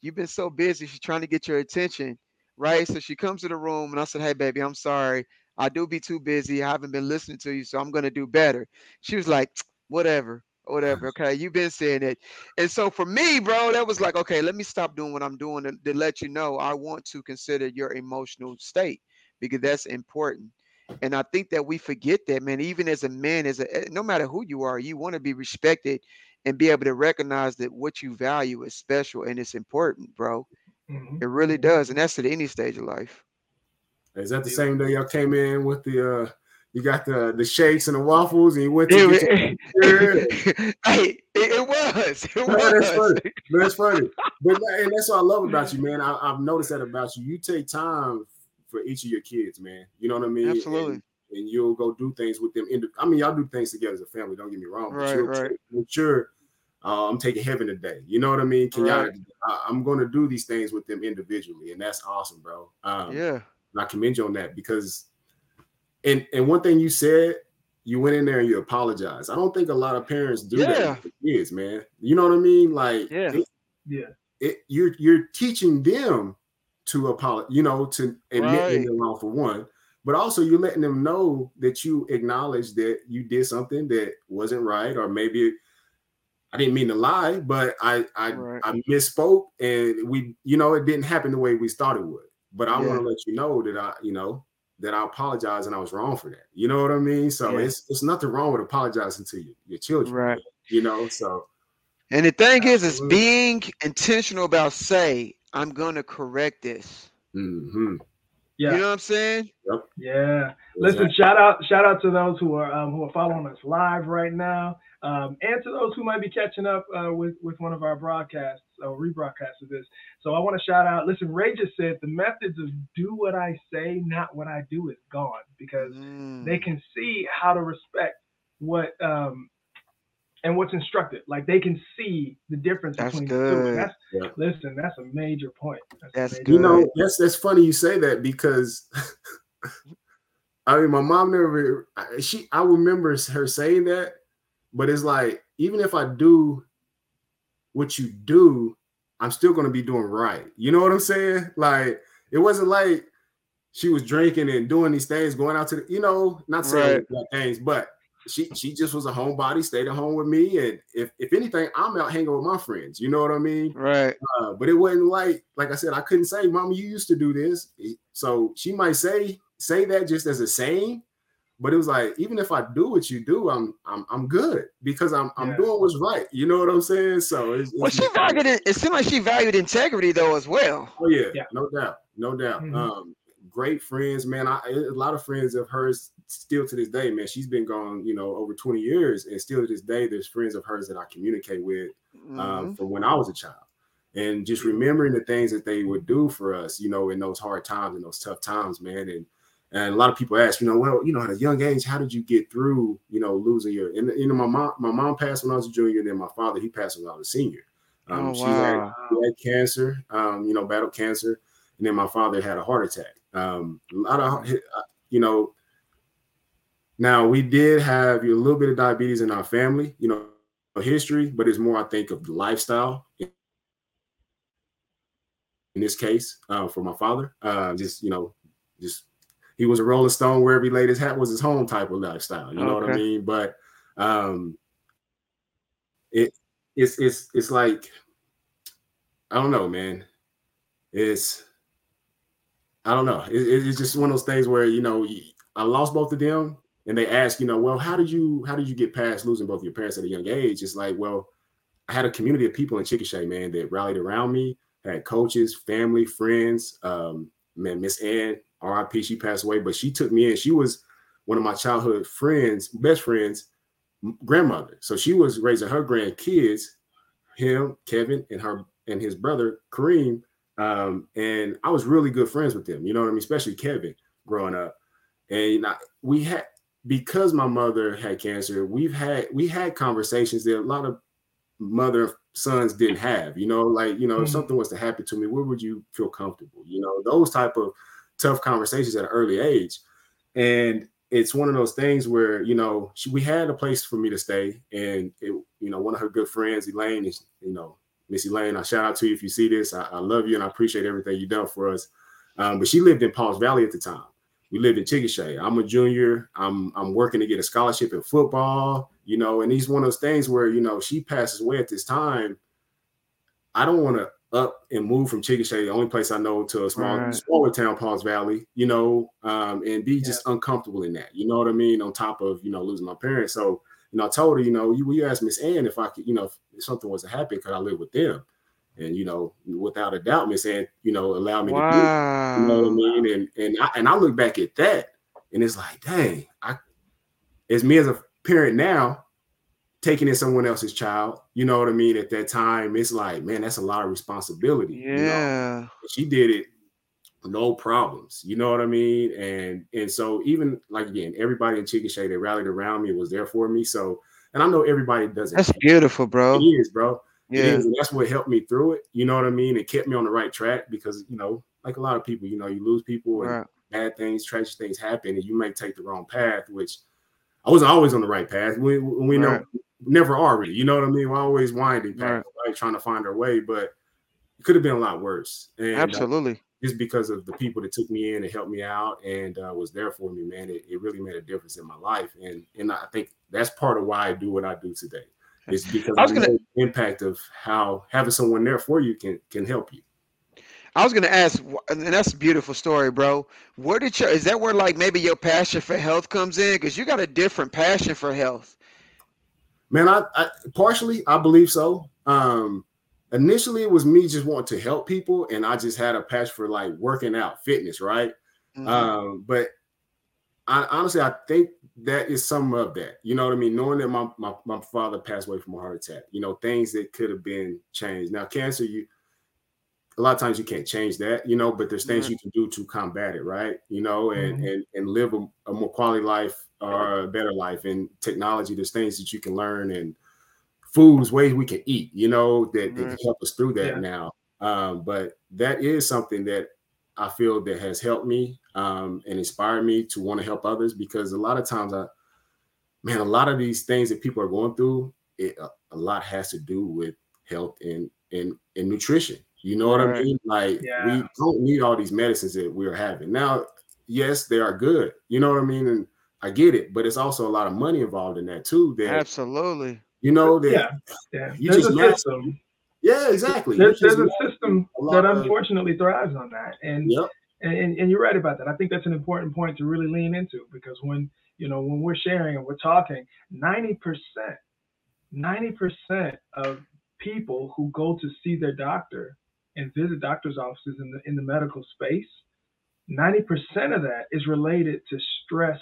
You've been so busy. She's trying to get your attention, right? So she comes to the room, and I said, hey, baby, I'm sorry. I do be too busy. I haven't been listening to you, so I'm going to do better. She was like, whatever, whatever, okay? You've been saying it. And so for me, bro, that was like, okay, let me stop doing what I'm doing to, to let you know I want to consider your emotional state, because that's important. And I think that we forget that, man. Even as a man, as a, no matter who you are, you want to be respected and be able to recognize that what you value is special and it's important, bro. Mm-hmm. It really does. And that's at any stage of life. Is that the same day y'all came in with the, uh, you got the the shakes and the waffles and you went to it, it, it, it, it was. It was. Man, that's funny. Man, that's funny. But, and that's what I love about you, man. I, I've noticed that about you. You take time for each of your kids, man. You know what I mean? Absolutely. And, and you'll go do things with them. I mean, y'all do things together as a family. Don't get me wrong. Right, but right. Make sure uh, I'm taking heaven today. You know what I mean? Can right. y'all, I, I'm going to do these things with them individually, and that's awesome, bro. Um, yeah. I commend you on that, because and and one thing you said, you went in there and you apologized. I don't think a lot of parents do yeah. that with kids, man. You know what I mean? Like, yeah, it, yeah. It, you're you're teaching them to apologize, you know, to admit right. they're wrong for one, but also you're letting them know that you acknowledge that you did something that wasn't right, or maybe I didn't mean to lie, but I I, right. I misspoke, and we, you know, it didn't happen the way we thought it would. But I yeah. want to let you know that I, you know, that I apologize and I was wrong for that. You know what I mean? So yeah. it's it's nothing wrong with apologizing to you, your children, right? You know, so. And the thing absolutely. is, is being intentional about say, I'm gonna correct this. Mm-hmm. Yeah, you know what I'm saying? Yep. Yeah. Listen, exactly. shout out, shout out to those who are um, who are following us live right now, um, and to those who might be catching up uh, with with one of our broadcasts. Or rebroadcast of this. So I want to shout out. Listen, Ray just said the methods of do what I say, not what I do is gone, because mm. they can see how to respect what um and what's instructed. Like, they can see the difference that's between good. the two. That's yeah. Listen, that's a major point. That's, that's major good. You know, that's that's funny you say that, because I mean, my mom never. She I remember her saying that, but it's like, even if I do what you do, I'm still going to be doing right. You know what I'm saying? Like, it wasn't like she was drinking and doing these things, going out to the, you know, not saying right. things, but she she just was a homebody, stayed at home with me, and if if anything, I'm out hanging with my friends. You know what I mean? Right. Uh, but it wasn't like, like I said, I couldn't say, Mama, you used to do this. So she might say say that just as a saying, but it was like, even if I do what you do, I'm I'm I'm good, because I'm I'm yeah. doing what's right. You know what I'm saying? So it's, it's well, she valued it. It seemed like she valued integrity though as well. Oh yeah, yeah. no doubt, no doubt. Mm-hmm. Um, great friends, man. I a lot of friends of hers still to this day, man. She's been gone, you know, over twenty years, and still to this day, there's friends of hers that I communicate with mm-hmm. um, from when I was a child, and just remembering the things that they would do for us, you know, in those hard times and those tough times, man, and. And a lot of people ask, you know, well, you know, at a young age, how did you get through, you know, losing your, and you know, my mom, my mom passed when I was a junior, and then my father, he passed when I was a senior. Um, oh, she, wow. had, she had cancer, um, you know, battled cancer. And then my father had a heart attack. Um, a lot of, you know, now we did have a little bit of diabetes in our family, you know, history, but it's more, I think, of the lifestyle. In this case, uh, for my father, uh, just, you know, just. He was a Rolling Stone, wherever he laid his hat was his home type of lifestyle. You know okay. what I mean? But um, it it's it's it's like, I don't know, man. It's I don't know. It, it's just one of those things where, you know, I lost both of them, and they ask, you know, well, how did you how did you get past losing both of your parents at a young age? It's like, well, I had a community of people in Chickasha, man, that rallied around me. I had coaches, family, friends. Um, man, Miss Ann. R I P, she passed away, but she took me in. She was one of my childhood friends, best friends, grandmother. So she was raising her grandkids, him, Kevin, and her and his brother Kareem Um, and I was really good friends with them, you know what I mean? Especially Kevin growing up. And I, we had, because my mother had cancer, we've had, we had conversations that a lot of mother sons didn't have, you know, like, you know, mm-hmm. if something was to happen to me, where would you feel comfortable? You know, those type of tough conversations at an early age. And it's one of those things where, you know, she, we had a place for me to stay. And, it, you know, one of her good friends, Elaine, is, you know, Miss Elaine, I shout out to you if you see this. I, I love you and I appreciate everything you've done for us. Um, but she lived in Palms Valley at the time. We lived in Chickasha. I'm a junior. I'm I'm working to get a scholarship in football, you know, and it's one of those things where, you know, she passes away at this time. I don't want to up and move from Chickasha, the only place I know, to a small, right. smaller town, Palms Valley, you know, um, and be yeah. just uncomfortable in that. You know what I mean? On top of, you know, losing my parents. So, and I told her, you know, you, you asked Miss Ann if I could, you know, if something was to happen, could I live with them? And, you know, without a doubt, Miss Ann, you know, allowed me wow. to do it. You know what I mean? And and I, and I look back at that and it's like, dang, I, it's me as a parent now taking in someone else's child. You know what I mean? At that time, it's like, man, that's a lot of responsibility. Yeah. You know? She did it. No problems, you know what I mean, and and so even like again, everybody in Chickasha, they rallied around me, was there for me. So, and I know everybody doesn't. That's beautiful, bro. It is, bro. Yeah, it is, and that's what helped me through it. You know what I mean? It kept me on the right track because you know, like a lot of people, you know, you lose people and right. bad things, tragic things happen, and you may take the wrong path. Which I wasn't always on the right path. We we right. know never are really. You know what I mean? We're always winding back, right. right, trying to find our way, but it could have been a lot worse. And, absolutely. Uh, just because of the people that took me in and helped me out and uh, was there for me, man, it, it really made a difference in my life. And and I think that's part of why I do what I do today. It's because I was gonna, the impact of how having someone there for you can can help you. I was going to ask, and that's a beautiful story, bro. Where did your, is that where like maybe your passion for health comes in? Because you got a different passion for health. Man, I, I partially, I believe so. Um, Initially, it was me just wanting to help people, and I just had a passion for like working out, fitness, right? Mm-hmm. Um, but I, honestly, I think that is some of that. You know what I mean? Knowing that my, my my father passed away from a heart attack, you know, things that could have been changed. Now, cancer, you a lot of times you can't change that, you know, but there's things mm-hmm. you can do to combat it, right? You know, and mm-hmm. and and live a, a more quality life or a better life. And technology, there's things that you can learn and foods, ways we can eat, you know, that, that can help us through that yeah. now. Um, but that is something that I feel that has helped me um, and inspired me to want to help others because a lot of times I, man, a lot of these things that people are going through, it, a, a lot has to do with health and, and, and nutrition. You know what right. I mean? Like yeah. we don't need all these medicines that we're having now. Yes, they are good. You know what I mean? And I get it, but it's also a lot of money involved in that too. That absolutely. You know, that yeah, yeah. You there's just a system. Yeah, exactly. There's, there's a system a that unfortunately of... thrives on that. And, yep. and and you're right about that. I think that's an important point to really lean into because when, you know, when we're sharing and we're talking, ninety percent, ninety percent of people who go to see their doctor and visit doctor's offices in the in the medical space, ninety percent of that is related to stress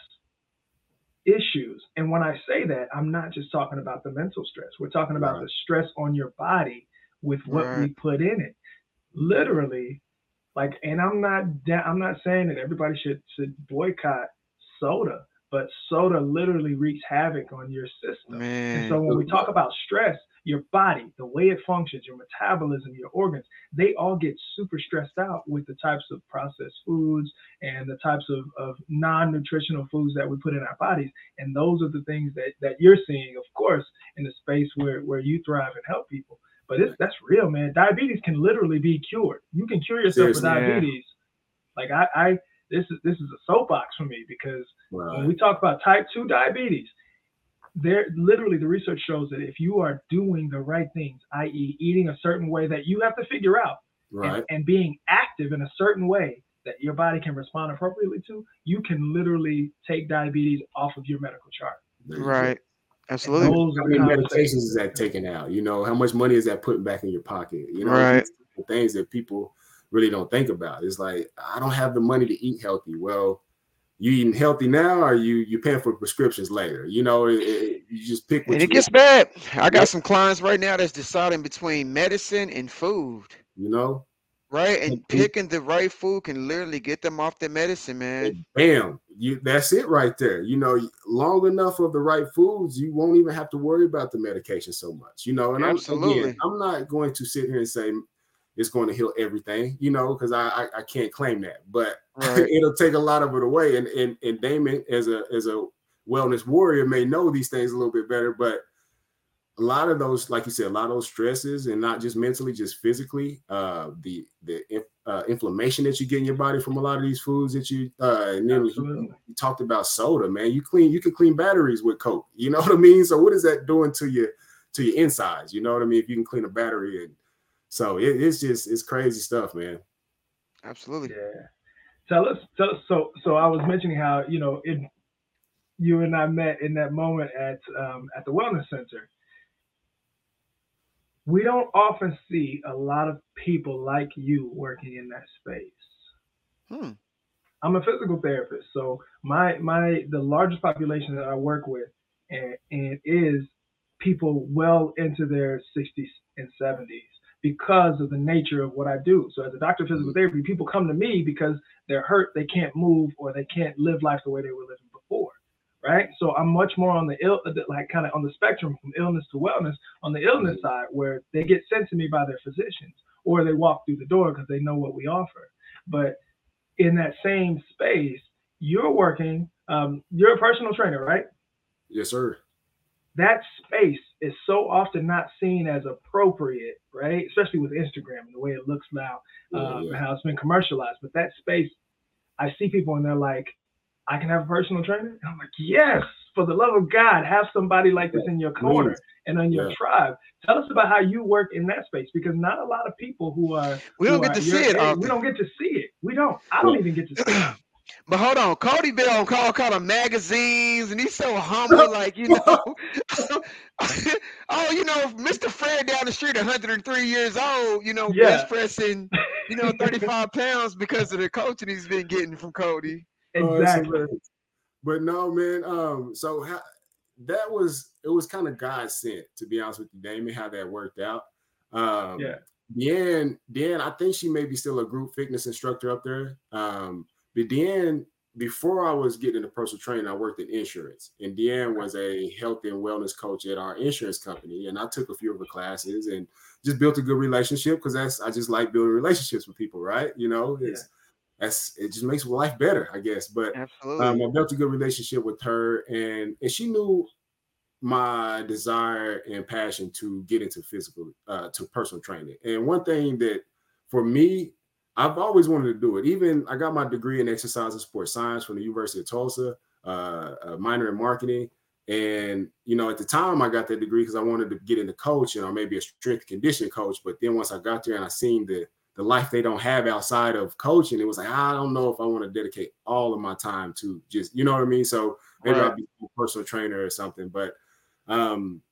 issues. And when I say that, I'm not just talking about the mental stress. We're talking about right. the stress on your body with what right. we put in it. Literally, like, and I'm not I'm not saying that everybody should, should boycott soda, but soda literally wreaks havoc on your system. Man. And so when we talk about stress, your body, the way it functions, your metabolism, your organs, they all get super stressed out with the types of processed foods and the types of, of non-nutritional foods that we put in our bodies. And those are the things that, that you're seeing, of course, in the space where, where you thrive and help people. But it's, that's real, man. Diabetes can literally be cured. You can cure yourself Seriously, with diabetes. Yeah. Like I, I this is this is a soapbox for me because right. when we talk about type two diabetes, there literally the research shows that if you are doing the right things, that is eating a certain way that you have to figure out right. and, and being active in a certain way that your body can respond appropriately to, you can literally take diabetes off of your medical chart. Right. Absolutely. How many medications is that taking out? You know, how much money is that putting back in your pocket? You know, right. things that people really don't think about. It's like, I don't have the money to eat healthy. Well, you eating healthy now, or you you paying for prescriptions later? You know, it, it, you just pick. What and it you gets want. Bad. I got yeah. some clients right now that's deciding between medicine and food. You know, Right, and picking the right food can literally get them off the medicine, man. Bam, you, that's it right there. You know, long enough of the right foods, you won't even have to worry about the medication so much. You know, and absolutely, I'm, again, I'm not going to sit here and say it's going to heal everything, you know, because I, I I can't claim that, but right. It'll take a lot of it away. And and and Damon, as a as a wellness warrior, may know these things a little bit better, but a lot of those, like you said, a lot of those stresses, and not just mentally, just physically, uh, the the uh, inflammation that you get in your body from a lot of these foods that you uh, and then you, you talked about soda, man. You clean, you can clean batteries with Coke. You know what I mean? So what is that doing to your to your insides? You know what I mean? If you can clean a battery, and so it, it's just it's crazy stuff, man. Absolutely. Yeah. Tell us. Tell us. So so I was mentioning how you know it. You and I met in that moment at um, at the wellness center. We don't often see a lot of people like you working in that space. Hmm. I'm a physical therapist, so my my the largest population that I work with and, and is people well into their sixties and seventies because of the nature of what I do. So as a doctor of physical therapy, people come to me because they're hurt, they can't move, or they can't live life the way they were living before. Right. So I'm much more on the ill, like kind of on the spectrum from illness to wellness, on the illness side, where they get sent to me by their physicians or they walk through the door because they know what we offer. But in that same space, you're working, um, you're a personal trainer, right? Yes, sir. That space is so often not seen as appropriate, right? Especially with Instagram and the way it looks now, um, yeah, yeah. how it's been commercialized. But that space, I see people and they're like, I can have a personal trainer? And I'm like, yes, for the love of God, have somebody like this in your corner and on your yeah. tribe. Tell us about how you work in that space, because not a lot of people who are- We don't get to see it. Often. We don't get to see it. We don't. I don't even get to see it. But hold on, Cody been on call, call him magazines, and he's so humble, like, you know. Oh, you know, Mister Fred down the street, one hundred three years old, you know, yeah. bench pressing, you know, thirty-five pounds because of the coaching he's been getting from Cody. Exactly. Uh, so, but no, man. Um, so how, that was it was kind of God sent, to be honest with you, Damon, how that worked out. Um yeah. Deanne, Deanne, I think she may be still a group fitness instructor up there. Um, but Deanne, before I was getting into personal training, I worked in insurance, and Deanne was a health and wellness coach at our insurance company, and I took a few of her classes and just built a good relationship, because that's I just like building relationships with people, right? You know, it's yeah. That's it just makes life better, I guess. But absolutely. Um, I built a good relationship with her, and, and she knew my desire and passion to get into physical, uh, to personal training. And one thing that for me, I've always wanted to do it. Even I got my degree in exercise and sports science from the University of Tulsa, uh, a minor in marketing. And, you know, at the time I got that degree because I wanted to get into coaching, or maybe a strength and conditioning coach. But then once I got there and I seen the the life they don't have outside of coaching, it was like, I don't know if I want to dedicate all of my time to just, you know what I mean? So maybe right. I'll be a personal trainer or something, but um,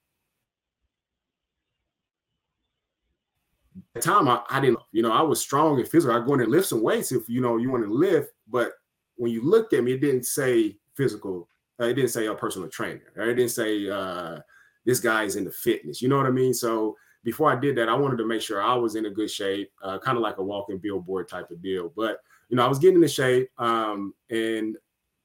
at the time I, I didn't, you know, I was strong and physical. I'd go in and lift some weights if, you know, you want to lift, but when you looked at me, it didn't say physical, uh, it didn't say a personal trainer, or it didn't say uh, this guy is into fitness, you know what I mean? So before I did that, I wanted to make sure I was in a good shape, uh, kind of like a walking billboard type of deal. But, you know, I was getting into shape, um, and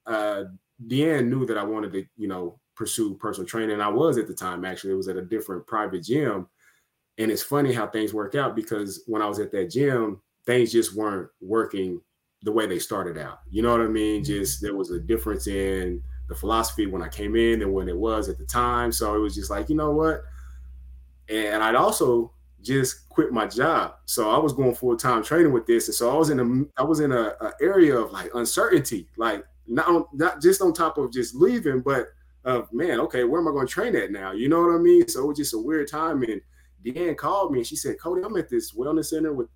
uh, Deanne knew that I wanted to, you know, pursue personal training. And I was at the time, actually. It was at a different private gym. And it's funny how things work out, because when I was at that gym, things just weren't working the way they started out. You know what I mean? Just there was a difference in the philosophy when I came in and when it was at the time. So it was just like, you know what? And I'd also just quit my job. So I was going full-time training with this. And so I was in a, I was in a, a area of like uncertainty, like not, not just on top of just leaving, but of uh, man, okay, where am I going to train at now? You know what I mean? So it was just a weird time. And Deanne called me and she said, Cody, I'm at this wellness center with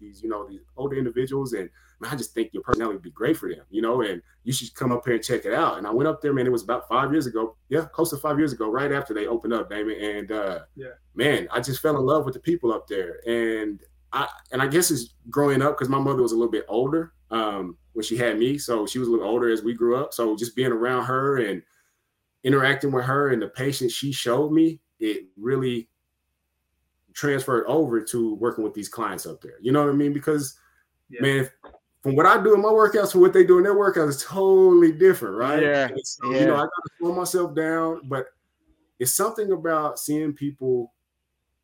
these, you know, these older individuals. And man, I just think your personality would be great for them, you know, and you should come up here and check it out. And I went up there, man, it was about five years ago. Yeah, close to five years ago, right after they opened up, Damon. And uh, yeah, man, I just fell in love with the people up there. And I, and I guess it's growing up, because my mother was a little bit older um, when she had me. So she was a little older as we grew up. So just being around her and interacting with her and the patience she showed me, it really transferred over to working with these clients up there. You know what I mean? Because, yeah. man, if, from what I do in my workouts, from what they do in their workouts, is totally different, right? Yeah. So, yeah. You know, I got to slow myself down, but it's something about seeing people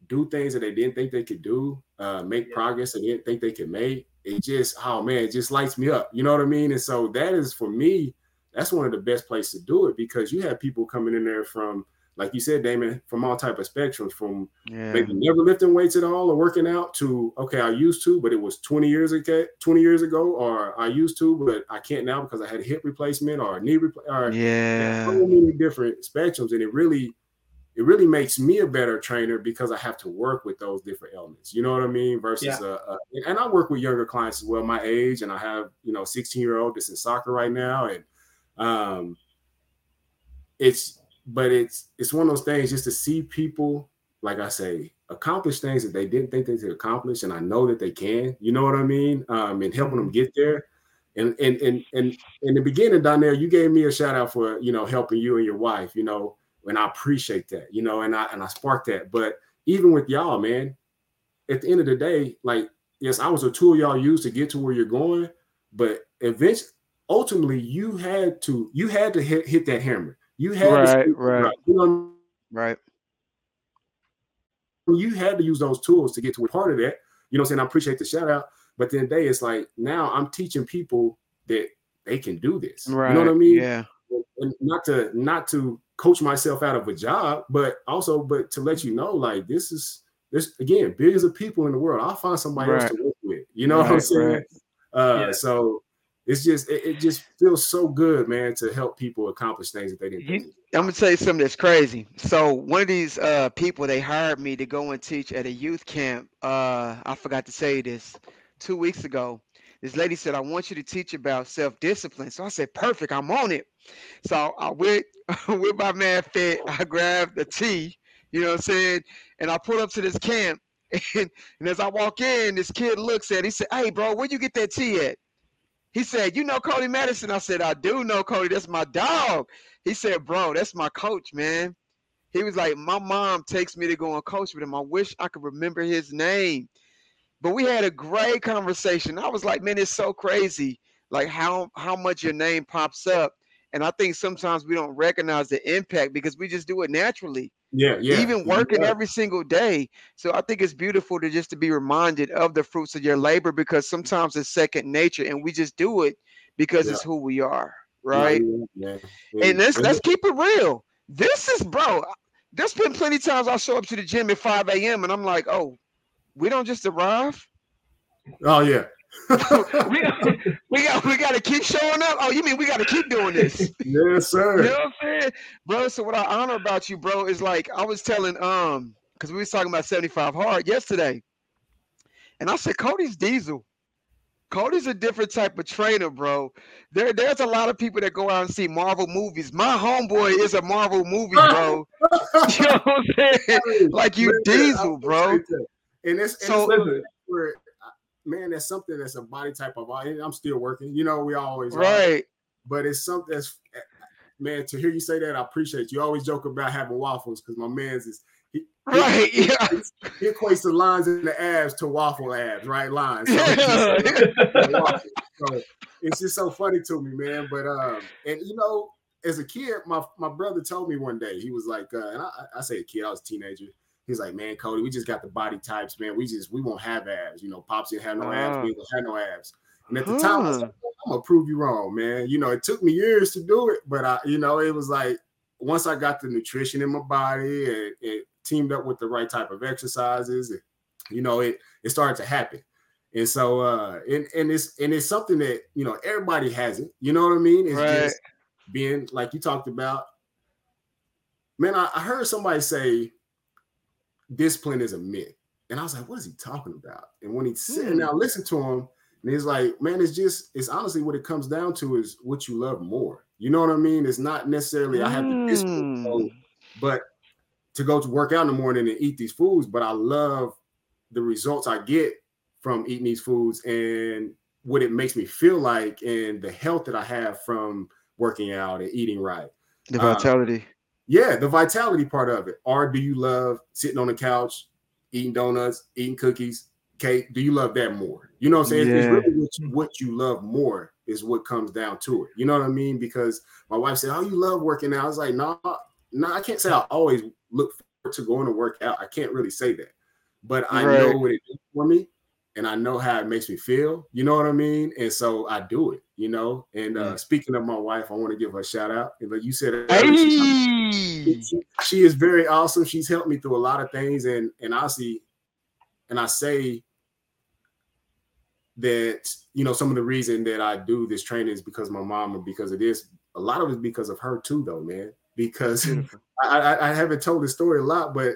do things that they didn't think they could do, uh, make yeah. progress that they didn't think they could make. It just, oh man, it just lights me up. You know what I mean? And so that is, for me, that's one of the best places to do it, because you have people coming in there from, like you said, Damon, from all type of spectrums, from yeah. maybe never lifting weights at all or working out to, okay, I used to, but it was twenty years ago, twenty years ago, or I used to, but I can't now because I had a hip replacement or a knee replacement. Yeah. So many different spectrums. And it really, it really makes me a better trainer because I have to work with those different elements. You know what I mean? Versus, yeah. uh, uh, and I work with younger clients as well, my age, and I have, you know, sixteen year old that's in soccer right now. And um, it's, But it's it's one of those things, just to see people, like I say, accomplish things that they didn't think they could accomplish, and I know that they can. You know what I mean? Um, and helping them get there. And and and and in the beginning, Donnell, you gave me a shout out for, you know, helping you and your wife. You know, and I appreciate that. You know, and I and I sparked that. But even with y'all, man, at the end of the day, like, yes, I was a tool y'all used to get to where you're going, but eventually, ultimately, you had to you had to hit, hit that hammer. You had right, to, right. You know, right. You had to use those tools to get to a part of that. You know what I'm saying? I appreciate the shout out, but then they, it's like, now I'm teaching people that they can do this. Right. You know what I mean? Yeah. And not to not to coach myself out of a job, but also, but to let you know, like, this is there's again billions of people in the world. I'll find somebody right. else to work with. You know right, what I'm saying? Right. Uh, yeah. So. It's just, it, it just feels so good, man, to help people accomplish things that they didn't do. I'm going to tell you something that's crazy. So one of these uh, people, they hired me to go and teach at a youth camp. Uh, I forgot to say this two weeks ago. This lady said, I want you to teach about self-discipline. So I said, perfect, I'm on it. So I went with my Mad Fit. I grabbed the tea, you know what I'm saying? And I pulled up to this camp. And, and as I walk in, this kid looks at it. He said, hey, bro, where you get that tea at? He said, you know Cody Madison? I said, I do know Cody. That's my dog. He said, bro, that's my coach, man. He was like, my mom takes me to go and coach with him. I wish I could remember his name. But we had a great conversation. I was like, man, it's so crazy, like how, how much your name pops up. And I think sometimes we don't recognize the impact because we just do it naturally. Yeah, yeah. Even working yeah. every single day. So I think it's beautiful to just to be reminded of the fruits of your labor, because sometimes it's second nature and we just do it because yeah. it's who we are, right? Yeah, yeah, yeah. And let's let's keep it real. This is, bro, there's been plenty of times I show up to the gym at five a.m. and I'm like, oh, we don't just arrive? Oh, yeah. we, we got we got to keep showing up. Oh, you mean we got to keep doing this? Yes, sir. You know what I'm saying, bro? So what I honor about you, bro, is like I was telling um because we was talking about seventy-five hard yesterday, and I said Cody's diesel. Cody's a different type of trainer, bro. There, there's a lot of people that go out and see Marvel movies. My homeboy is a Marvel movie, bro. You know what I'm saying? Like you diesel, bro. And it's so. It's man, that's something that's a body type of body. I'm still working. You know, we always right. Are. But it's something that's, man, to hear you say that, I appreciate you. You always joke about having waffles because my man's is he, right. He, yeah. he equates the lines in the abs to waffle abs, right? Lines. So yeah. it's, so it's just so funny to me, man. But um, and you know, as a kid, my my brother told me one day, he was like, uh, and I, I say a kid, I was a teenager. He's like, man, Cody, we just got the body types, man. We just, we won't have abs. You know, Pops didn't have no abs. We didn't have no abs. And at the huh. time, I was like, I'm going to prove you wrong, man. You know, it took me years to do it. But, I, you know, it was like, once I got the nutrition in my body and it teamed up with the right type of exercises, and, you know, it it started to happen. And so, uh, and, and, it's, and it's something that, you know, everybody has it. You know what I mean? It's right. just being, like you talked about. Man, I, I heard somebody say, discipline is a myth, and I was like, what is he talking about? And when he's sitting mm. now, listen to him, and he's like, man, it's just, it's honestly what it comes down to is what you love more. You know what I mean? It's not necessarily mm. I have to discipline, mode, but to go to work out in the morning and eat these foods, but I love the results I get from eating these foods and what it makes me feel like, and the health that I have from working out and eating right. The vitality. Um, Yeah, the vitality part of it. Or do you love sitting on the couch, eating donuts, eating cookies, cake? Do you love that more? You know what I'm saying? Yeah. It's really what you, what you love more is what comes down to it. You know what I mean? Because my wife said, oh, you love working out. I was like, no, nah, no, nah, I can't say I always look forward to going to work out. I can't really say that. But I right. know what it is for me, and I know how it makes me feel. You know what I mean? And so I do it, you know? And uh, mm. speaking of my wife, I want to give her a shout out. But you said hey. she, she, she is very awesome. She's helped me through a lot of things. And, and honestly, and I say that, you know, some of the reason that I do this training is because of my mom, and because of this, a lot of it's because of her too, though, man, because I, I, I haven't told the story a lot, but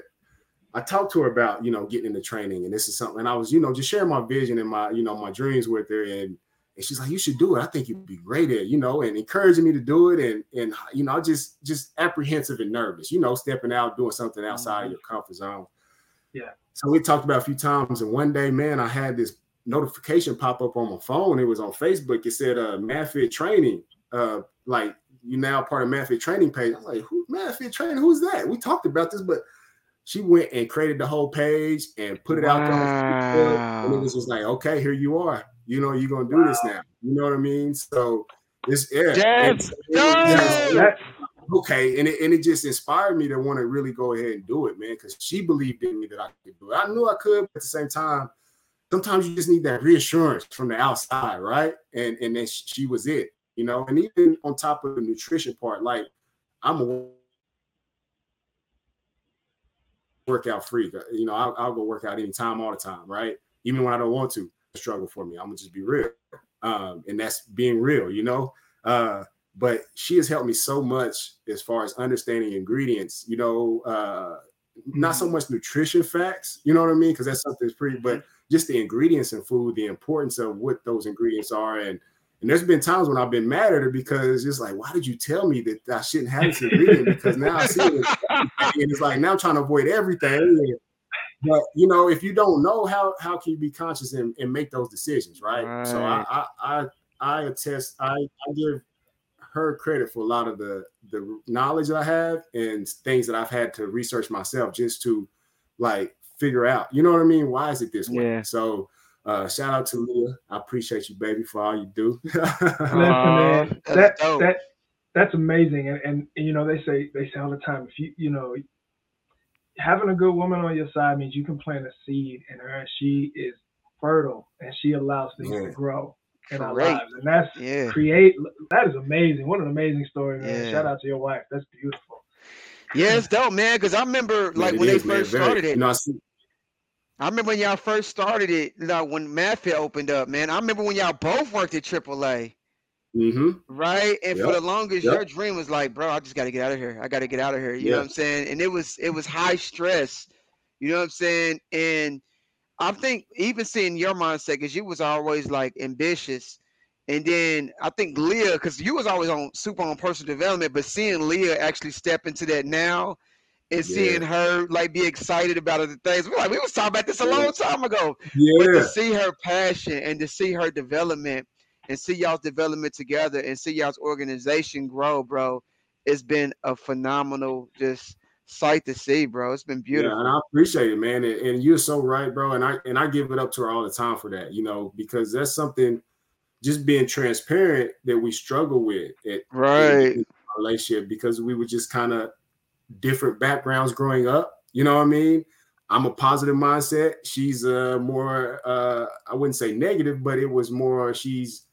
I talked to her about, you know, getting into training, and this is something, and I was, you know, just sharing my vision and my, you know, my dreams with her. And, and she's like, you should do it. I think you'd be great at, you know, and encouraging me to do it. And, and, you know, I just, just apprehensive and nervous, you know, stepping out, doing something outside mm-hmm. of your comfort zone. Yeah. So we talked about a few times, and one day, man, I had this notification pop up on my phone. It was on Facebook. It said, uh, Mad Fit Training, uh, like you now part of Mad Fit Training page. I was like, who Mad Fit Training? Who's that? We talked about this, but she went and created the whole page and put it wow. out there. And it was just like, okay, here you are. You know, you're going to do wow. this now. You know what I mean? So it's, yeah. Yes. And, yes. Yes. Okay. And it, and it just inspired me to want to really go ahead and do it, man, because she believed in me that I could do it. I knew I could, but at the same time, sometimes you just need that reassurance from the outside, right? And, and then she was it, you know? And even on top of the nutrition part, like I'm a workout freak, you know, I'll, I'll go work out anytime, all the time, right? Even when I don't want to, struggle for me. I'm gonna just be real, um, and that's being real, you know. Uh, but she has helped me so much as far as understanding ingredients, you know, uh, not so much nutrition facts, you know what I mean, because that's something that's pretty, but just the ingredients in food, the importance of what those ingredients are, and and there's been times when I've been mad at her because it's like, why did you tell me that I shouldn't have this ingredient? Because now I see it. And it's like, now I'm trying to avoid everything. But, you know, if you don't know, how how can you be conscious and, and make those decisions, right? right. So I I I, I attest, I, I give her credit for a lot of the, the knowledge that I have and things that I've had to research myself just to, like, figure out, you know what I mean? Why is it this way? Yeah. So Uh, shout out to Leah. I appreciate you, baby, for all you do. uh, that, that, that's amazing. And, and, and, you know, they say, they say all the time, if you, you know, having a good woman on your side means you can plant a seed in her, and she is fertile and she allows things yeah. to grow in Correct. Our lives. And that's yeah. create. That is amazing. What an amazing story, man. Yeah. Shout out to your wife. That's beautiful. Yeah, it's dope, man. Cause I remember like yeah, when is, they first man, started it. You know, I see- I remember when y'all first started it, like when Mad Fit opened up, man. I remember when y'all both worked at triple A, mm-hmm. right? And yep. for the longest, yep. your dream was like, bro, I just got to get out of here. I got to get out of here. You yep. know what I'm saying? And it was it was high stress. You know what I'm saying? And I think even seeing your mindset, because you was always like ambitious. And then I think Leah, because you was always on super on personal development, but seeing Leah actually step into that now, and yeah. seeing her like be excited about other things. We're like, we was talking about this a long time ago. Yeah. But to see her passion and to see her development and see y'all's development together and see y'all's organization grow, bro, it's been a phenomenal just sight to see, bro. It's been beautiful. Yeah, and I appreciate it, man. And, and you're so right, bro. And I and I give it up to her all the time for that, you know, because that's something just being transparent that we struggle with at right in our relationship, because we were just kind of different backgrounds growing up, you know what I mean? I'm a positive mindset. She's uh, more, uh, I wouldn't say negative, but it was more, she's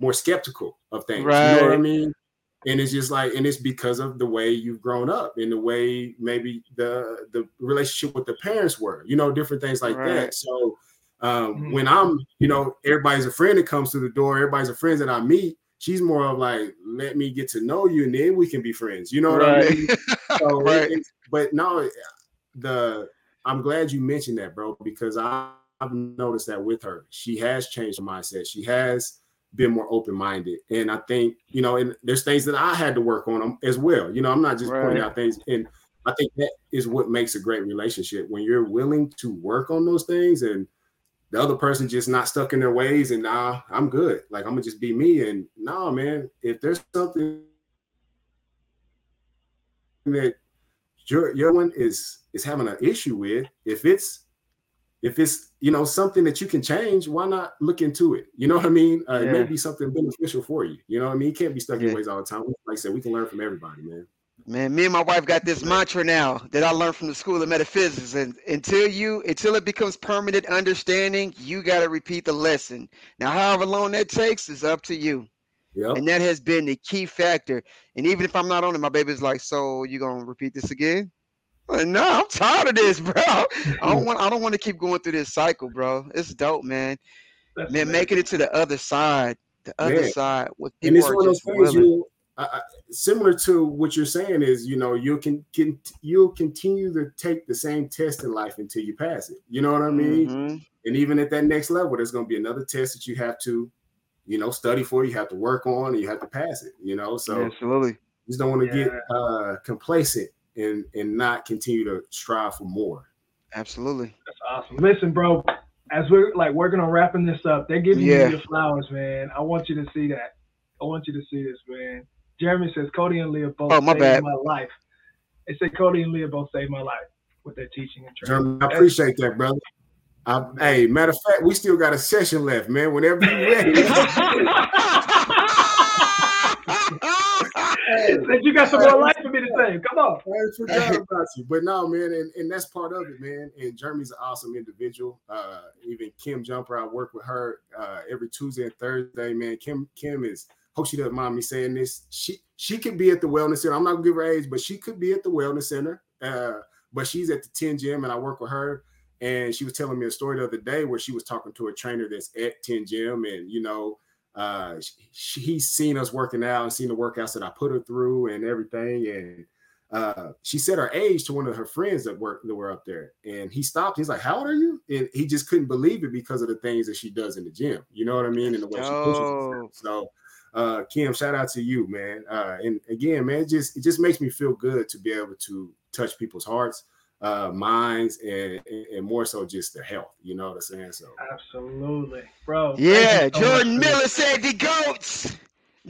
more skeptical of things, right. you know what I mean? And it's just like, and it's because of the way you've grown up and the way maybe the the relationship with the parents were, you know, different things like right. that. So um, mm-hmm. when I'm, you know, everybody's a friend that comes to the door, everybody's a friend that I meet. She's more of like, let me get to know you and then we can be friends. You know what right. I mean? So, right. it, but no, the I'm glad you mentioned that, bro, because I, I've noticed that with her. She has changed her mindset. She has been more open-minded. And I think, you know, and there's things that I had to work on as well. You know, I'm not just right. pointing out things. And I think that is what makes a great relationship, when you're willing to work on those things and the other person just not stuck in their ways and nah, I'm good. Like, I'm gonna just be me. And nah, man, if there's something that your your one is is having an issue with, if it's if it's, you know, something that you can change, why not look into it? You know what I mean? Uh, yeah. It may be something beneficial for you. You know what I mean? You can't be stuck yeah. in ways all the time. Like I said, we can learn from everybody, man. Man, me and my wife got this mantra now that I learned from the School of Metaphysics. And until you, until it becomes permanent understanding, you got to repeat the lesson. Now, however long that takes is up to you. Yep. And that has been the key factor. And even if I'm not on it, my baby's like, so you going to repeat this again? Like, no, I'm tired of this, bro. I don't want, I don't want to keep going through this cycle, bro. It's dope, man. That's man, amazing. Making it to the other side, the other man. Side. What people and it's are one of those things you, I, similar to what you're saying is, you know, you can, can you'll continue to take the same test in life until you pass it. You know what I mean? Mm-hmm. And even at that next level, there's going to be another test that you have to, you know, study for. You have to work on, and you have to pass it. You know, so yeah, absolutely, you just don't want to yeah. get uh, complacent and and not continue to strive for more. Absolutely, that's awesome. Listen, bro, as we're like working on wrapping this up, they're giving yeah. you your flowers, man. I want you to see that. I want you to see this, man. Jeremy says, Cody and Leah both oh, my saved bad. my life. They said Cody and Leah both saved my life with their teaching and training. Jeremy, I appreciate that, brother. I, hey, matter of fact, we still got a session left, man. Whenever you're ready. Hey, you got some more life for me to save. Come on. I forgot about you. But no, man, and, and that's part of it, man. And Jeremy's an awesome individual. Uh, even Kim Jumper, I work with her uh, every Tuesday and Thursday, man. Kim, Kim is... Hope she doesn't mind me saying this. She she could be at the wellness center. I'm not gonna give her age, but she could be at the wellness center. Uh, but she's at the ten gym, and I work with her. And she was telling me a story the other day where she was talking to a trainer that's at ten gym, and you know, uh, she, he's seen us working out and seen the workouts that I put her through and everything. And uh, she said her age to one of her friends that were that were up there, and he stopped. He's like, "How old are you?" And he just couldn't believe it because of the things that she does in the gym. You know what I mean? And the way she pushes herself. So. Uh, Kim, shout out to you, man. Uh, and again, man, it just, it just makes me feel good to be able to touch people's hearts, uh, minds, and, and, and more so just their health. You know what I'm saying? So absolutely, bro. Yeah, so Jordan much. Miller said the goats.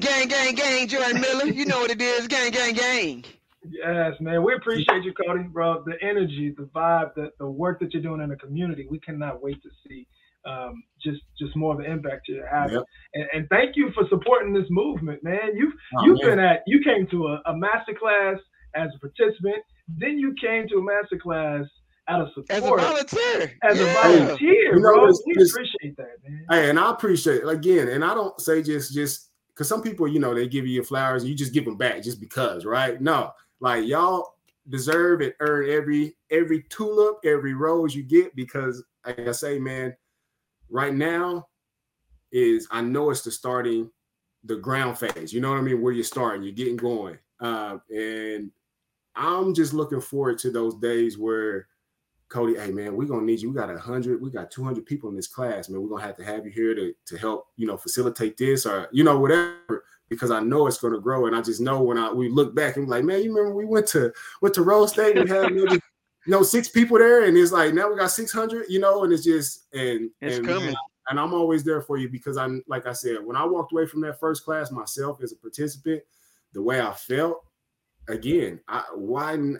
Gang, gang, gang, Jordan Miller. You know what it is. Gang, gang, gang. Yes, man. We appreciate you, Cody, bro. The energy, the vibe, the, the work that you're doing in the community. We cannot wait to see. Um, just, just more of an impact you're having, yep. and, and thank you for supporting this movement, man. You've oh, you've man. been at you came to a, a masterclass as a participant, then you came to a masterclass out of support as a volunteer, as yeah. a volunteer, you bro. Know, it's, we it's, appreciate that, man. Hey, and I appreciate it again, and I don't say just just because some people, you know, they give you your flowers and you just give them back just because, right? No, like y'all deserve and earn every every tulip, every rose you get because, like I say, man. Right now is I know it's the starting the ground phase. You know what I mean? Where you're starting, you're getting going. Uh, and I'm just looking forward to those days where Cody, hey man, we're going to need you. We got a hundred, we got two hundred people in this class, man. We're going to have to have you here to, to help, you know, facilitate this or, you know, whatever, because I know it's going to grow. And I just know when I, we look back and like, man, you remember we went to, went to Rose State and had maybe You know, six people there, and it's like now we got six hundred, you know, and it's just and it's and, coming. And I'm always there for you because I'm like I said, when I walked away from that first class myself as a participant, the way I felt again, I why and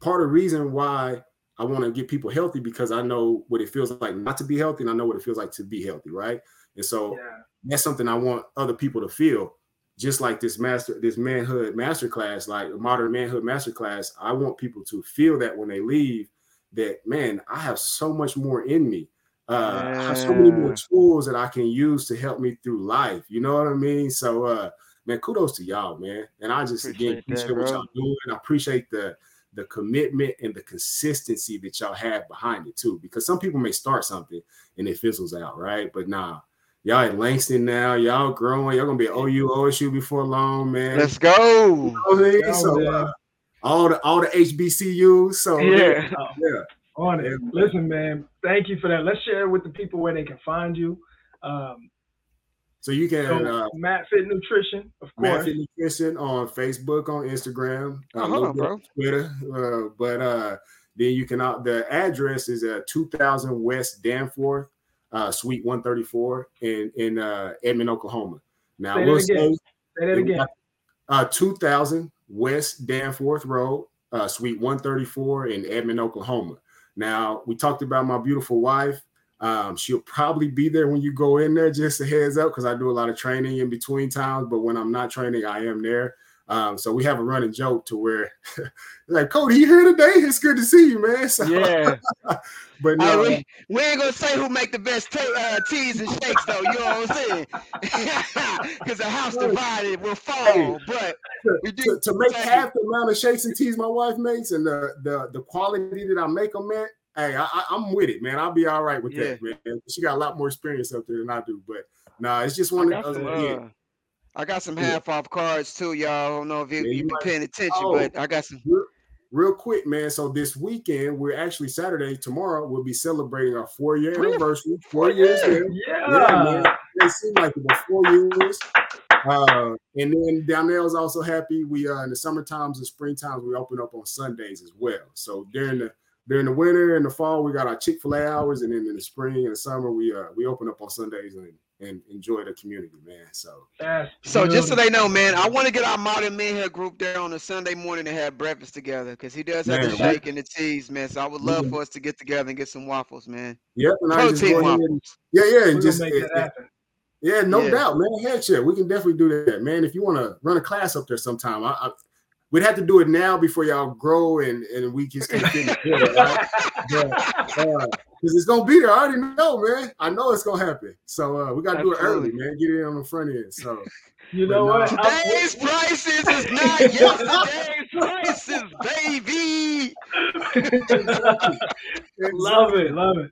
part of the reason why I want to get people healthy because I know what it feels like not to be healthy, and I know what it feels like to be healthy, right? And so yeah. that's something I want other people to feel. Just like this master, this manhood masterclass, like modern manhood masterclass, I want people to feel that when they leave, that man, I have so much more in me. Uh, yeah. I have so many more tools that I can use to help me through life. You know what I mean? So, uh, man, kudos to y'all, man. And I just appreciate again appreciate that, what y'all doing. I appreciate the the commitment and the consistency that y'all have behind it too, because some people may start something and it fizzles out, right? But nah. Y'all at Langston now. Y'all growing. Y'all going to be at O U, O S U before long, man. Let's go. You know I mean? So, uh, all the all the H B C Us. So, yeah. Uh, yeah. On it. Listen, man, thank you for that. Let's share with the people where they can find you. Um, so you can. So uh, Mad Fit Nutrition, of course. Mad Fit Nutrition on Facebook, on Instagram. Uh, uh-huh, on bro. Twitter. Uh, but uh, then you can, uh, the address is at two thousand West Danforth. Uh, Suite one thirty-four in in uh, Edmond, Oklahoma. Now say we'll say, say that again. Uh, two thousand West Danforth Road, uh, Suite one thirty-four in Edmond, Oklahoma. Now, we talked about my beautiful wife. Um, she'll probably be there when you go in there, just a heads up, because I do a lot of training in between times. But when I'm not training, I am there. Um, so we have a running joke to where like, Cody, you here today? It's good to see you, man. So, yeah. But no, right, we, we ain't going to say who make the best t- uh, teas and shakes, though. You know what I'm saying? Because the house divided will fall. Hey, but to, we do to, to make half the amount of shakes and teas my wife makes, and the the, the quality that I make them at, hey, I, I, I'm with it, man. I'll be all right with yeah. that, man. She got a lot more experience up there than I do. But no, nah, it's just one of those. I got some half off cards too, y'all. I don't know if you've yeah, you been might. paying attention, oh, but I got some. Real, real quick, man. So this weekend, we're actually Saturday, tomorrow, we'll be celebrating our four-year anniversary. Four years. Yeah. yeah, man. It seemed like it was four years. Uh, and then Donnell's also happy. We uh, in the summer times and spring times, we open up on Sundays as well. So during the during the winter and the fall, we got our Chick-fil-A hours, and then in the spring and the summer, we uh, we open up on Sundays and. and enjoy the community, man. So That's so beautiful. Just so they know, man, I want to get our Modern Manhood group there on a Sunday morning to have breakfast together, because he does have man, the right? shake and the teas, man. So I would love yeah. for us to get together and get some waffles, man. Yep. And I just go ahead and, yeah, yeah. And just, make it, that happen. Yeah, no yeah. doubt, man. Head check. We can definitely do that, man. If you want to run a class up there sometime, I, I we'd have to do it now before y'all grow and, and we just can get it. Right? But, uh, Cause it's gonna be there. I already know, man. I know it's gonna happen. So uh, we gotta Absolutely. do it early, man. Get it on the front end. So you know what? No. Today's prices is not yesterday's prices, baby. Love it, love it.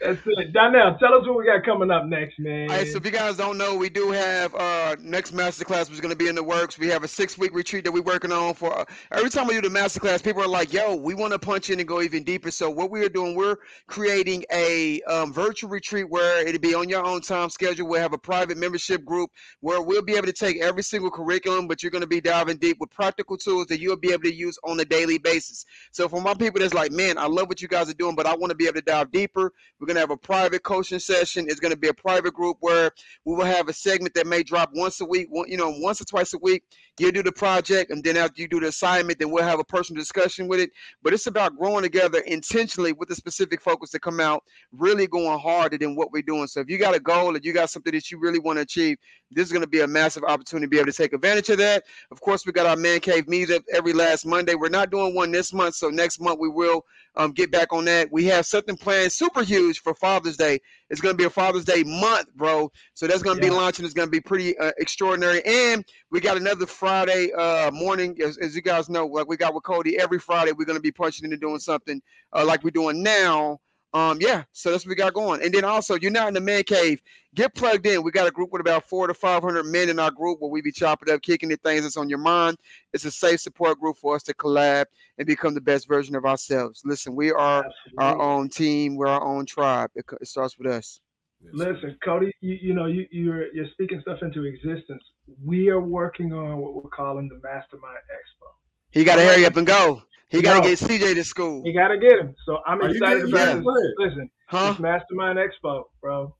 That's it. Donnell, tell us what we got coming up next, man. All right, so if you guys don't know, we do have uh next masterclass was going to be in the works. We have a six-week retreat that we're working on. For uh, every time we do the masterclass, people are like, yo, we want to punch in and go even deeper. So what we are doing, we're creating a um, virtual retreat where it'll be on your own time schedule. We'll have a private membership group where we'll be able to take every single curriculum, but you're going to be diving deep with practical tools that you'll be able to use on a daily basis. So for my people that's like, man, I love what you guys are doing, but I want to be able to dive deeper, we're going to have a private coaching session. It's going to be a private group where we will have a segment that may drop once a week, you know, once or twice a week. You do the project, and then after you do the assignment, then we'll have a personal discussion with it. But it's about growing together intentionally with a specific focus to come out really going harder than what we're doing. So if you got a goal, if you got something that you really want to achieve, this is going to be a massive opportunity to be able to take advantage of that. Of course, we got our Man Cave meetup every last Monday. We're not doing one this month, so next month we will um, get back on that. We have something planned super huge for Father's Day. It's going to be a Father's Day month, bro. So that's going to yeah. be launching. It's going to be pretty uh, extraordinary. And we got another Friday uh, morning. As, as you guys know, like we got with Cody, every Friday we're going to be punching into doing something uh, like we're doing now. Um, yeah, so that's what we got going. And then also, you're not in the man cave. Get plugged in. We got a group with about four to five hundred men in our group where we be chopping up, kicking the things that's on your mind. It's a safe support group for us to collab and become the best version of ourselves. Listen, we are Absolutely. our own team. We're our own tribe. It, it starts with us. Listen, Cody, you, you know you you're you're speaking stuff into existence. We are working on what we're calling the Mastermind Expo. He got to hurry up and go. He got to get C J to school. He got to get him. So I'm are excited about this. Listen, huh? This Mastermind Expo, bro.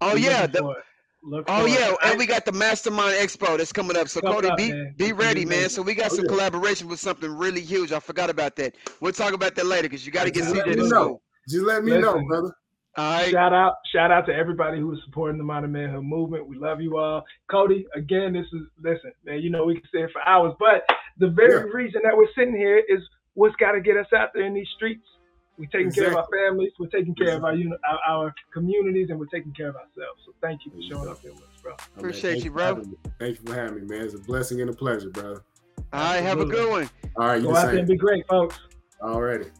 Oh, Be yeah. The, oh, yeah. It. And we got the Mastermind Expo that's coming up. So, Come Cody, up, be man. be ready, man. So we got oh, some yeah. collaboration with something really huge. I forgot about that. We'll talk about that later because you got to get C J to school. Just let me Listen, know, brother. All right. Shout out, shout out to everybody who's supporting the Modern Manhood movement. We love you all. Cody, again, this is, listen, man, you know we can stay here for hours, but the very yeah. reason that we're sitting here is what's got to get us out there in these streets. We're taking exactly. care of our families, we're taking care exactly. of our, our our communities, and we're taking care of ourselves. So thank you for showing up here with us, bro. Appreciate man, you, bro. Thank you for having me, man. It's a blessing and a pleasure, bro. All right, Absolutely. have a good one. All right, you Go out there and be great, folks. All righty.